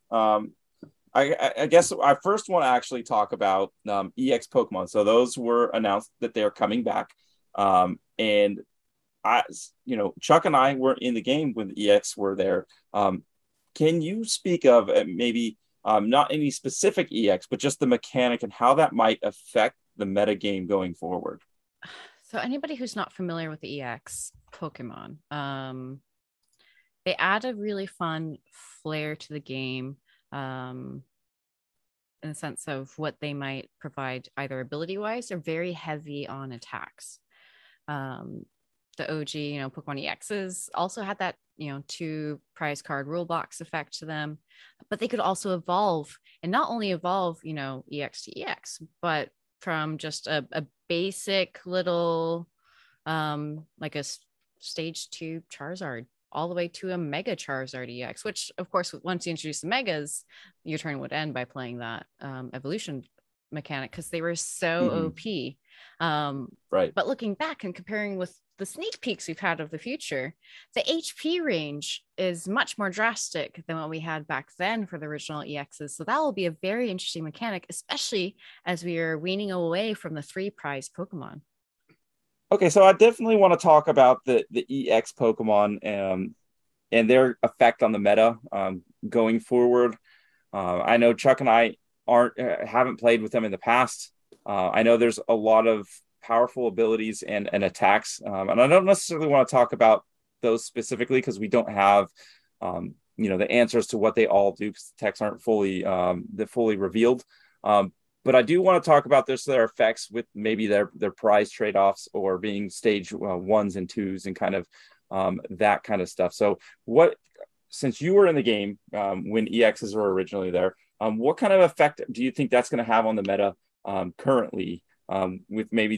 I guess I first want to actually talk about EX Pokemon. So those were announced that they're coming back. And, Chuck and I were in the game when the EX were there. Can you speak of maybe not any specific EX, but just the mechanic and how that might affect the metagame going forward? So anybody who's not familiar with the EX Pokemon, they add a really fun flair to the game in the sense of what they might provide either ability-wise or very heavy on attacks. The OG, Pokemon EXs also had that, 2 prize card rule box effect to them, but they could also evolve and not only evolve, EX to EX, but from just a basic little, like a stage 2 Charizard all the way to a Mega Charizard EX, which of course, once you introduce the Megas, your turn would end by playing that evolution mechanic because they were so OP. Right. But looking back and comparing with the sneak peeks we've had of the future, the HP range is much more drastic than what we had back then for the original EXs. So that will be a very interesting mechanic, especially as we are weaning away from the 3 prize Pokemon. Okay, so I definitely want to talk about the EX Pokemon and their effect on the meta going forward. I know Chuck and I haven't played with them in the past. I know there's a lot of powerful abilities and attacks. And I don't necessarily want to talk about those specifically because we don't have, the answers to what they all do because the texts aren't fully revealed. But I do want to talk about their effects with maybe their prize trade-offs or being stage 1s and 2s and kind of that kind of stuff. So since you were in the game when EXs were originally there, what kind of effect do you think that's going to have on the meta currently? With maybe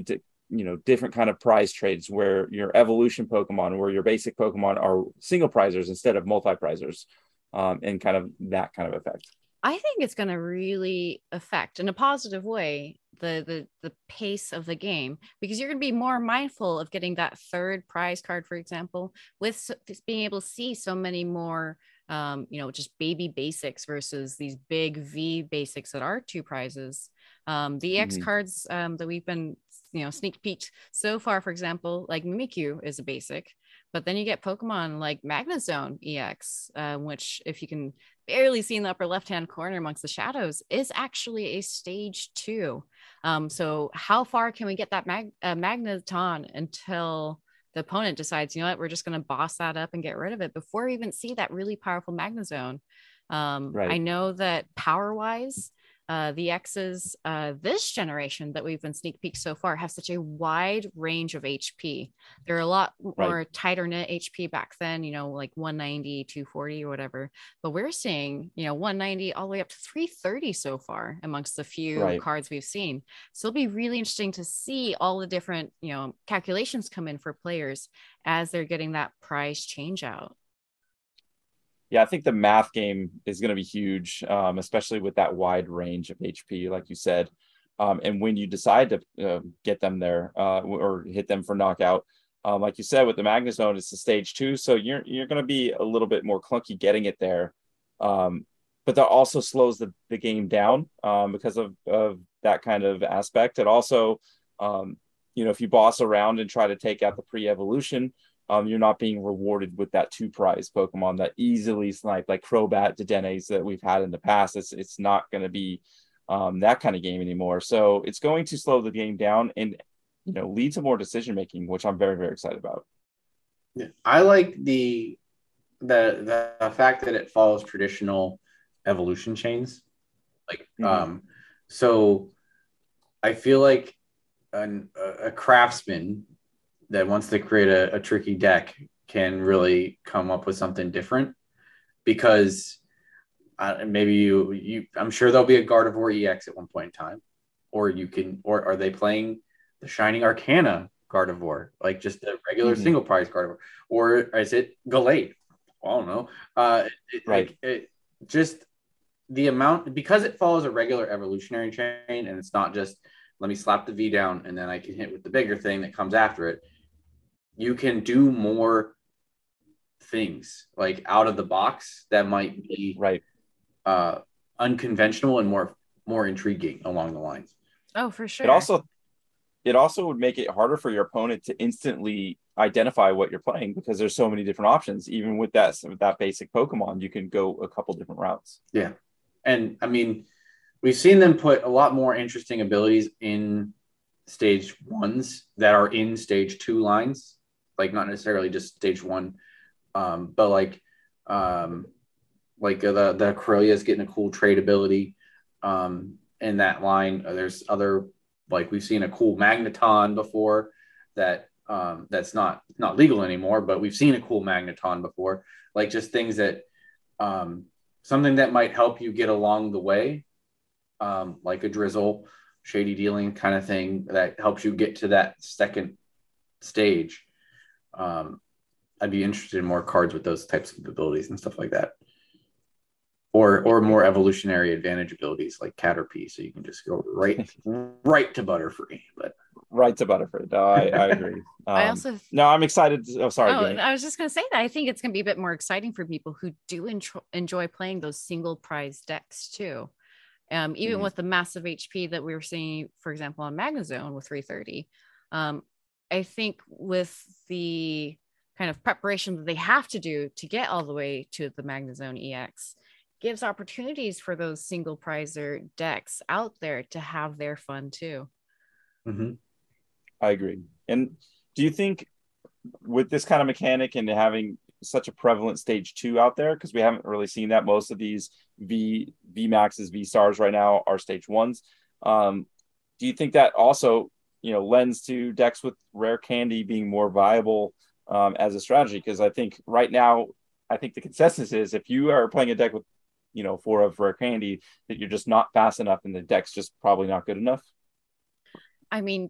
different kind of prize trades where your evolution Pokemon or your basic Pokemon are single prizers instead of multi-prizers and kind of that kind of effect. I think it's going to really affect in a positive way the pace of the game because you're going to be more mindful of getting that 3rd prize card, for example, with being able to see so many more just baby basics versus these big V basics that are 2 prizes. The EX cards that we've been, sneak peeked so far, for example, like Mimikyu is a basic, but then you get Pokemon like Magnezone EX, which if you can barely see in the upper left-hand corner amongst the shadows is actually a stage 2. So how far can we get that Magneton until the opponent decides, we're just going to boss that up and get rid of it before we even see that really powerful Magnezone. Right. I know that power-wise, the X's this generation that we've been sneak peeked so far have such a wide range of HP. They're a lot more tighter knit HP back then, like 190, 240 or whatever. But we're seeing, 190 all the way up to 330 so far amongst the few cards we've seen. So it'll be really interesting to see all the different, calculations come in for players as they're getting that prize change out. Yeah, I think the math game is going to be huge, especially with that wide range of HP, like you said. And when you decide to get them there or hit them for knockout, like you said, with the Magnezone, it's the stage 2. So you're going to be a little bit more clunky getting it there. But that also slows the game down because of that kind of aspect. It also, if you boss around and try to take out the pre-evolution, you're not being rewarded with that 2 prize Pokemon that easily snipe like Crobat, Dedenes that we've had in the past. It's not going to be that kind of game anymore. So it's going to slow the game down and lead to more decision making, which I'm very, very excited about. Yeah. I like the fact that it follows traditional evolution chains. Like so I feel like a craftsman that wants to create a tricky deck can really come up with something different, because maybe you I'm sure there'll be a Gardevoir EX at one point in time, or you can, or are they playing the Shining Arcana Gardevoir, like just the regular single prize Gardevoir, or is it Gallade? I don't know. Just the amount, because it follows a regular evolutionary chain, and it's not just let me slap the V down and then I can hit with the bigger thing that comes after it. You can do more things like out of the box that might be unconventional and more intriguing along the lines. Oh, for sure. It also would make it harder for your opponent to instantly identify what you're playing, because there's so many different options. Even with that basic Pokemon, you can go a couple different routes. Yeah. And I mean, we've seen them put a lot more interesting abilities in stage ones that are in stage two lines, like not necessarily just stage one, but like the Corellia is getting a cool trade ability in that line. There's other, like we've seen a cool Magneton before that that's not legal anymore, but we've seen a cool Magneton before, like just things that something that might help you get along the way, like a Drizzle, Shady Dealing kind of thing that helps you get to that second stage. I'd be interested in more cards with those types of abilities and stuff like that. Or more evolutionary advantage abilities like Caterpie, so you can just go right to Butterfree. But right to Butterfree. No, I agree. I'm excited. I was just going to say that I think it's going to be a bit more exciting for people who do enjoy playing those single prize decks too. Even with the massive HP that we were seeing, for example, on Magnezone with 330, I think with the kind of preparation that they have to do to get all the way to the Magnezone EX, gives opportunities for those single prizer decks out there to have their fun too. Mm-hmm. I agree. And do you think with this kind of mechanic and having such a prevalent stage two out there, because we haven't really seen that, most of these VMAXs, V-Stars right now are stage ones. Do you think that also, lends to decks with Rare Candy being more viable as a strategy? Because I think right now, the consensus is if you are playing a deck with four of Rare Candy, that you're just not fast enough and the deck's just probably not good enough. I mean,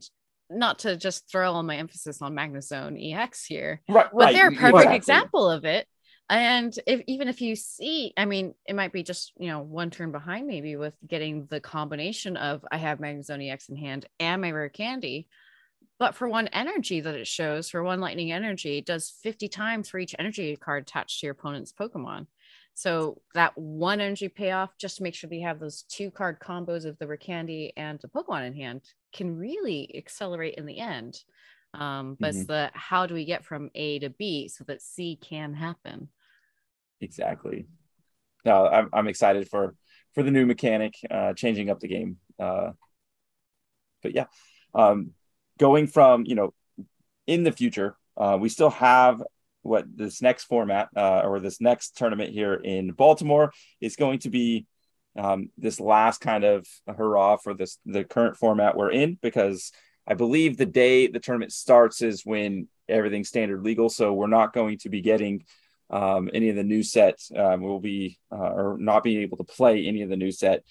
not to just throw all my emphasis on Magnezone EX here, but they're a perfect example of it. And even if you see, I mean, it might be just, one turn behind maybe with getting the combination of I have Magnezone EX in hand and my Rare Candy, but for one energy that it shows, for one lightning energy, it does 50 times for each energy card attached to your opponent's Pokemon. So that one energy payoff, just to make sure that you have those two card combos of the Rare Candy and the Pokemon in hand, can really accelerate in the end. But it's the how do we get from A to B so that C can happen? Exactly. No, I'm excited for the new mechanic, changing up the game. But yeah, going from in the future, we still have. What this next format or this next tournament here in Baltimore is going to be this last kind of hurrah for the current format we're in, because I believe the day the tournament starts is when everything's standard legal. So we're not going to be getting any of the new sets. We'll be or not be able to play any of the new set.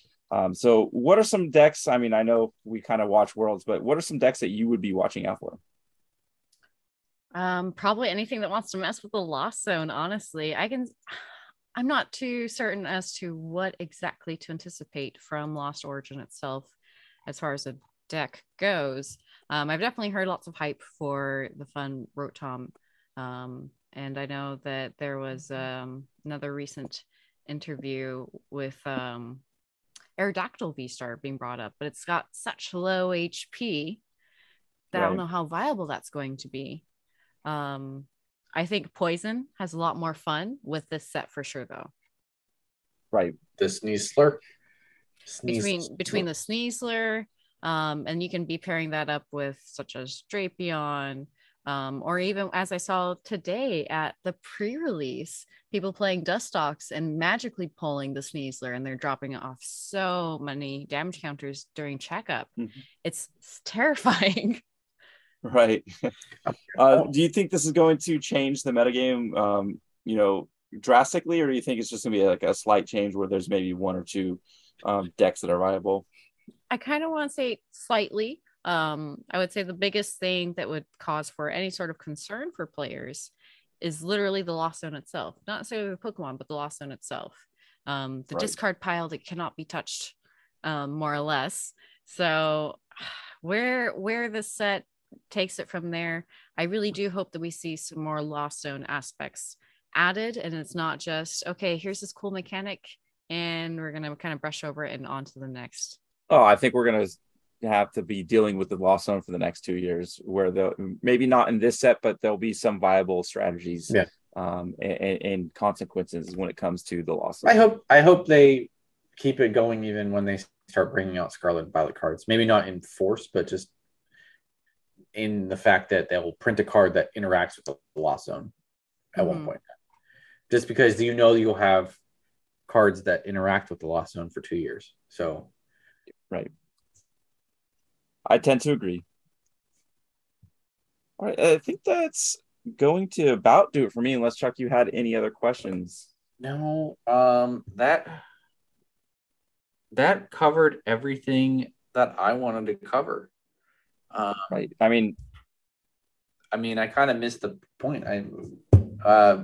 So what are some decks? I mean, I know we kind of watch Worlds, but what are some decks that you would be watching out for? Probably anything that wants to mess with the Lost Zone, honestly. I'm not too certain as to what exactly to anticipate from Lost Origin itself as far as a deck goes. I've definitely heard lots of hype for the fun Rotom. And I know that there was another recent interview with Aerodactyl V-Star being brought up, but it's got such low HP that I don't know how viable that's going to be. I think Poison has a lot more fun with this set for sure, though. Right, the Sneasler. Between the Sneasler, and you can be pairing that up with such as Drapion, or even as I saw today at the pre-release, people playing Dustox and magically pulling the Sneasler, and they're dropping off so many damage counters during checkup. It's terrifying. Right. Do you think this is going to change the metagame, you know, drastically, or do you think it's just going to be like a slight change where there's maybe one or two decks that are viable? I kind of want to say slightly. I would say the biggest thing that would cause for any sort of concern for players is literally the Lost Zone itself. Not necessarily the Pokemon, but the Lost Zone itself. The right. discard pile that cannot be touched, more or less. So where this set takes it from there, I really do hope that we see some more Lost Zone aspects added, and it's not just, okay, here's this cool mechanic and we're going to kind of brush over it and on to the next. Oh, I think we're going to have to be dealing with the Lost Zone for the next 2 years, where maybe not in this set, but there'll be some viable strategies and consequences when it comes to the Lost Zone. I hope they keep it going even when they start bringing out Scarlet and Violet cards. Maybe not in force, but just in the fact that they will print a card that interacts with the Lost Zone at one point. Just because you know you'll have cards that interact with the Lost Zone for 2 years. So... Right. I tend to agree. All right. I think that's going to about do it for me, unless, Chuck, you had any other questions. No. That covered everything that I wanted to cover. Right. I mean, I kind of missed the point.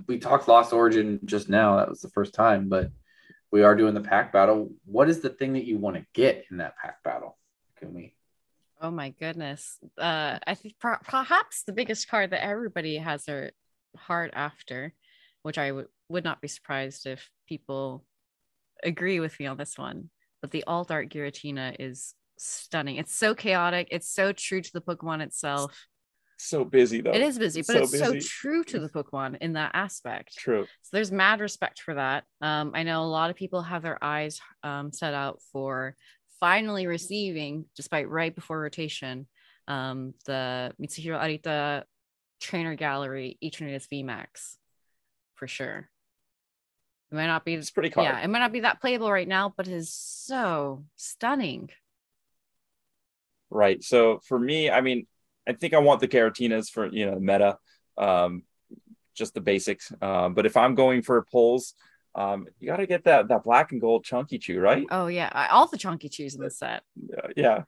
We talked Lost Origin just now. That was the first time, but we are doing the pack battle. What is the thing that you want to get in that pack battle? Can we? Oh my goodness. I think perhaps the biggest card that everybody has their heart after, which I would not be surprised if people agree with me on this one, but the alt art Giratina is stunning. It's so chaotic. It's so true to the Pokemon itself. So busy though. It is busy, but it's so true to the Pokemon in that aspect. True. So there's mad respect for that. I know a lot of people have their eyes set out for finally receiving, despite right before rotation, the Mitsuhiro Arita Trainer Gallery Eternatus VMAX for sure. It might not be it's pretty cool. Yeah, it might not be that playable right now, but it is so stunning. Right. So for me, I think I want the Giratinas for, meta, just the basics. But if I'm going for pulls, you got to get that black and gold Chunky Chew, right? Oh, yeah. All the Chunky Chews in this set. Yeah.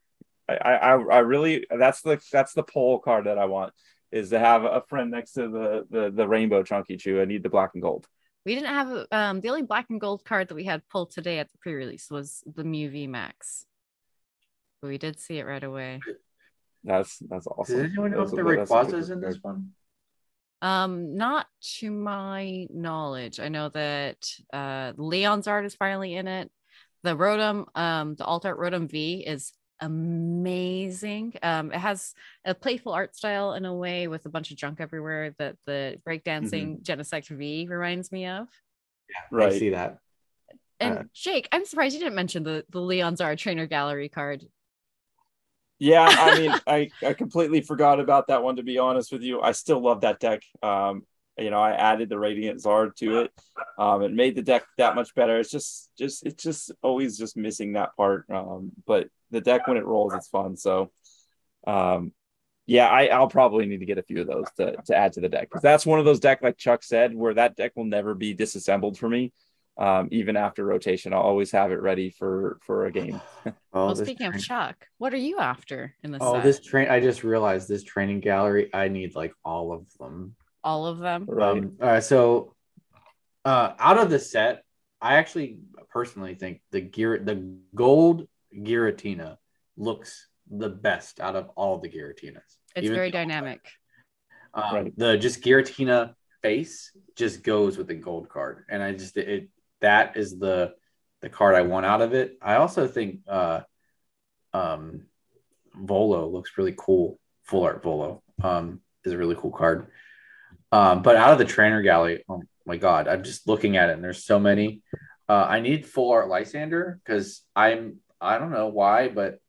I really, that's the pull card that I want, is to have a friend next to the rainbow Chunky Chew. I need the black and gold. We didn't have, the only black and gold card that we had pulled today at the pre-release was the Mew VMAX. But we did see it right away. That's awesome. Does anyone know if the Rayquaza's in this one? Not to my knowledge. I know that Leon's art is finally in it. The Rotom, the alt art Rotom V is amazing. It has a playful art style in a way, with a bunch of junk everywhere that the breakdancing Genesect V reminds me of. Yeah, right. I see that. And Jake, I'm surprised you didn't mention the Leon's art Trainer Gallery card. Yeah, I completely forgot about that one, to be honest with you. I still love that deck. I added the Radiant Zard to it. It made the deck that much better. It's just always just missing that part. But the deck, when it rolls, it's fun. So, I'll probably need to get a few of those to add to the deck, because that's one of those decks, like Chuck said, where that deck will never be disassembled for me. Even after rotation, I'll always have it ready for a game. Well, speaking of Chuck, what are you after in the set? I just realized this training gallery, I need like all of them. All of them? Right. So out of the set, I actually personally think the gold Giratina looks the best out of all the Giratinas. It's very dynamic. The just Giratina face just goes with the gold card. And I just, that is the card I want out of it. I also think Volo looks really cool. Full art Volo is a really cool card. But out of the trainer gallery, oh my God, I'm just looking at it and there's so many. I need full art Lysander, because I don't know why, but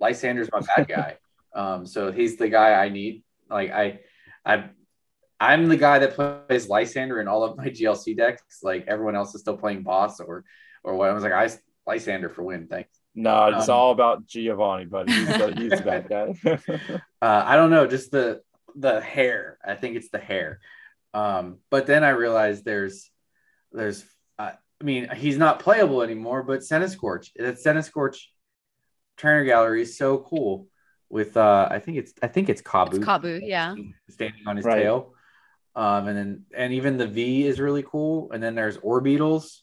Lysander's my bad guy. So he's the guy I need. Like I'm the guy that plays Lysander in all of my GLC decks. Like everyone else is still playing boss or what. I was like, Lysander for win. Thanks. No, it's all about Giovanni, buddy. He's a bad guy. I don't know, just the hair. I think it's the hair. But then I realized there's I mean, he's not playable anymore, but Senescorch. That Senescorch trainer gallery is so cool with I think it's Kabu. It's Kabu, yeah. Standing on his tail. And even the V is really cool. And then there's Orbeetles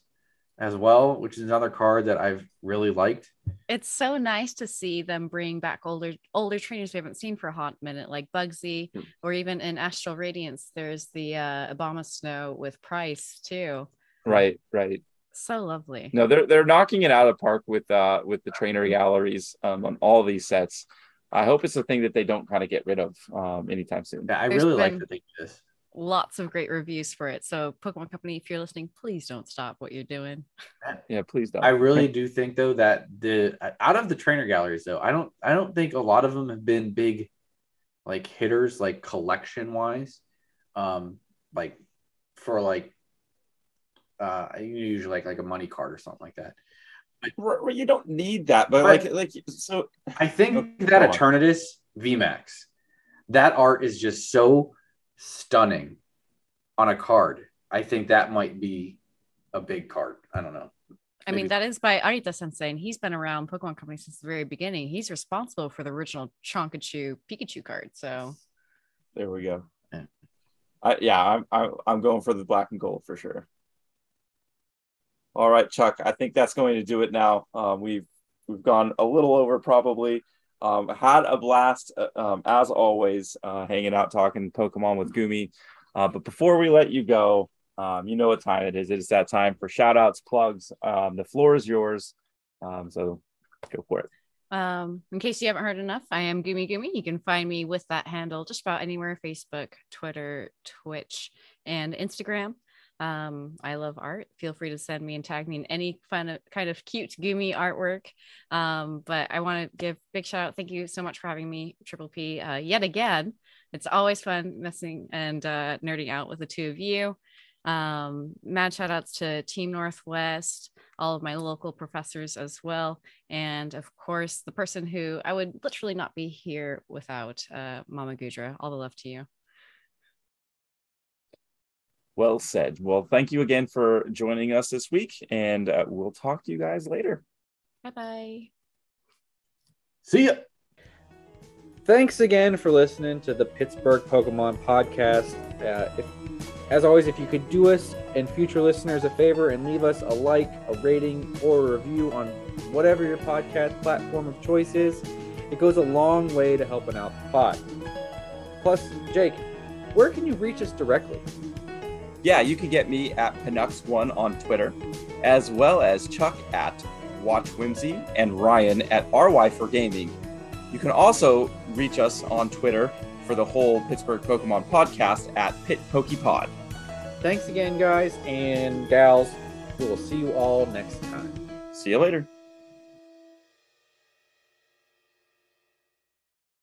as well, which is another card that I've really liked. It's so nice to see them bring back older trainers we haven't seen for a hot minute, like Bugsy, or even in Astral Radiance, there's the Obama Snow with Price too. Right. So lovely. No, they're knocking it out of the park with the trainer galleries on all these sets. I hope it's a thing that they don't kind of get rid of anytime soon. Yeah, I really like to think this. Lots of great reviews for it. So Pokemon Company, if you're listening, please don't stop what you're doing. Yeah, please don't. I really do think though that out of the trainer galleries though, I don't think a lot of them have been big like hitters, like collection wise. Like for like usually like a money card or something like that. Well, you don't need that, but like so I think that Eternatus VMAX, that art is just so stunning on a card. I think that might be a big card. I don't know. I mean, that is by Arita Sensei, and he's been around Pokemon Company since the very beginning. He's responsible for the original Chonkachu Pikachu card. So there we go. Yeah, I'm going for the black and gold for sure. All right, Chuck, I think that's going to do it now. We've gone a little over probably. Had a blast, as always, hanging out, talking Pokemon with Gumi. But before we let you go, you know what time it is. It is that time for shout-outs, plugs. The floor is yours, so go for it. In case you haven't heard enough, I am Gumi Gumi. You can find me with that handle just about anywhere, Facebook, Twitter, Twitch, and Instagram. I love art. Feel free to send me and tag me in any fun kind of cute Gumi artwork. But I want to give big shout out. Thank you so much for having me, Triple P, yet again. It's always fun messing and nerding out with the two of you. Mad shout outs to Team Northwest, all of my local professors as well. And of course, the person who I would literally not be here without, Mama Gudra. All the love to you. Well said. Well, thank you again for joining us this week, and we'll talk to you guys later. Bye-bye. See ya. Thanks again for listening to the Pittsburgh Pokemon Podcast. As always, if you could do us and future listeners a favor and leave us a like, a rating, or a review on whatever your podcast platform of choice is, it goes a long way to helping out the pod. Plus, Jake, where can you reach us directly? Yeah, you can get me at Pinux1 on Twitter, as well as Chuck at WatchWhimsy and Ryan at RY4Gaming. You can also reach us on Twitter for the whole Pittsburgh Pokemon Podcast at PitPokePod. Thanks again, guys and gals. We will see you all next time. See you later.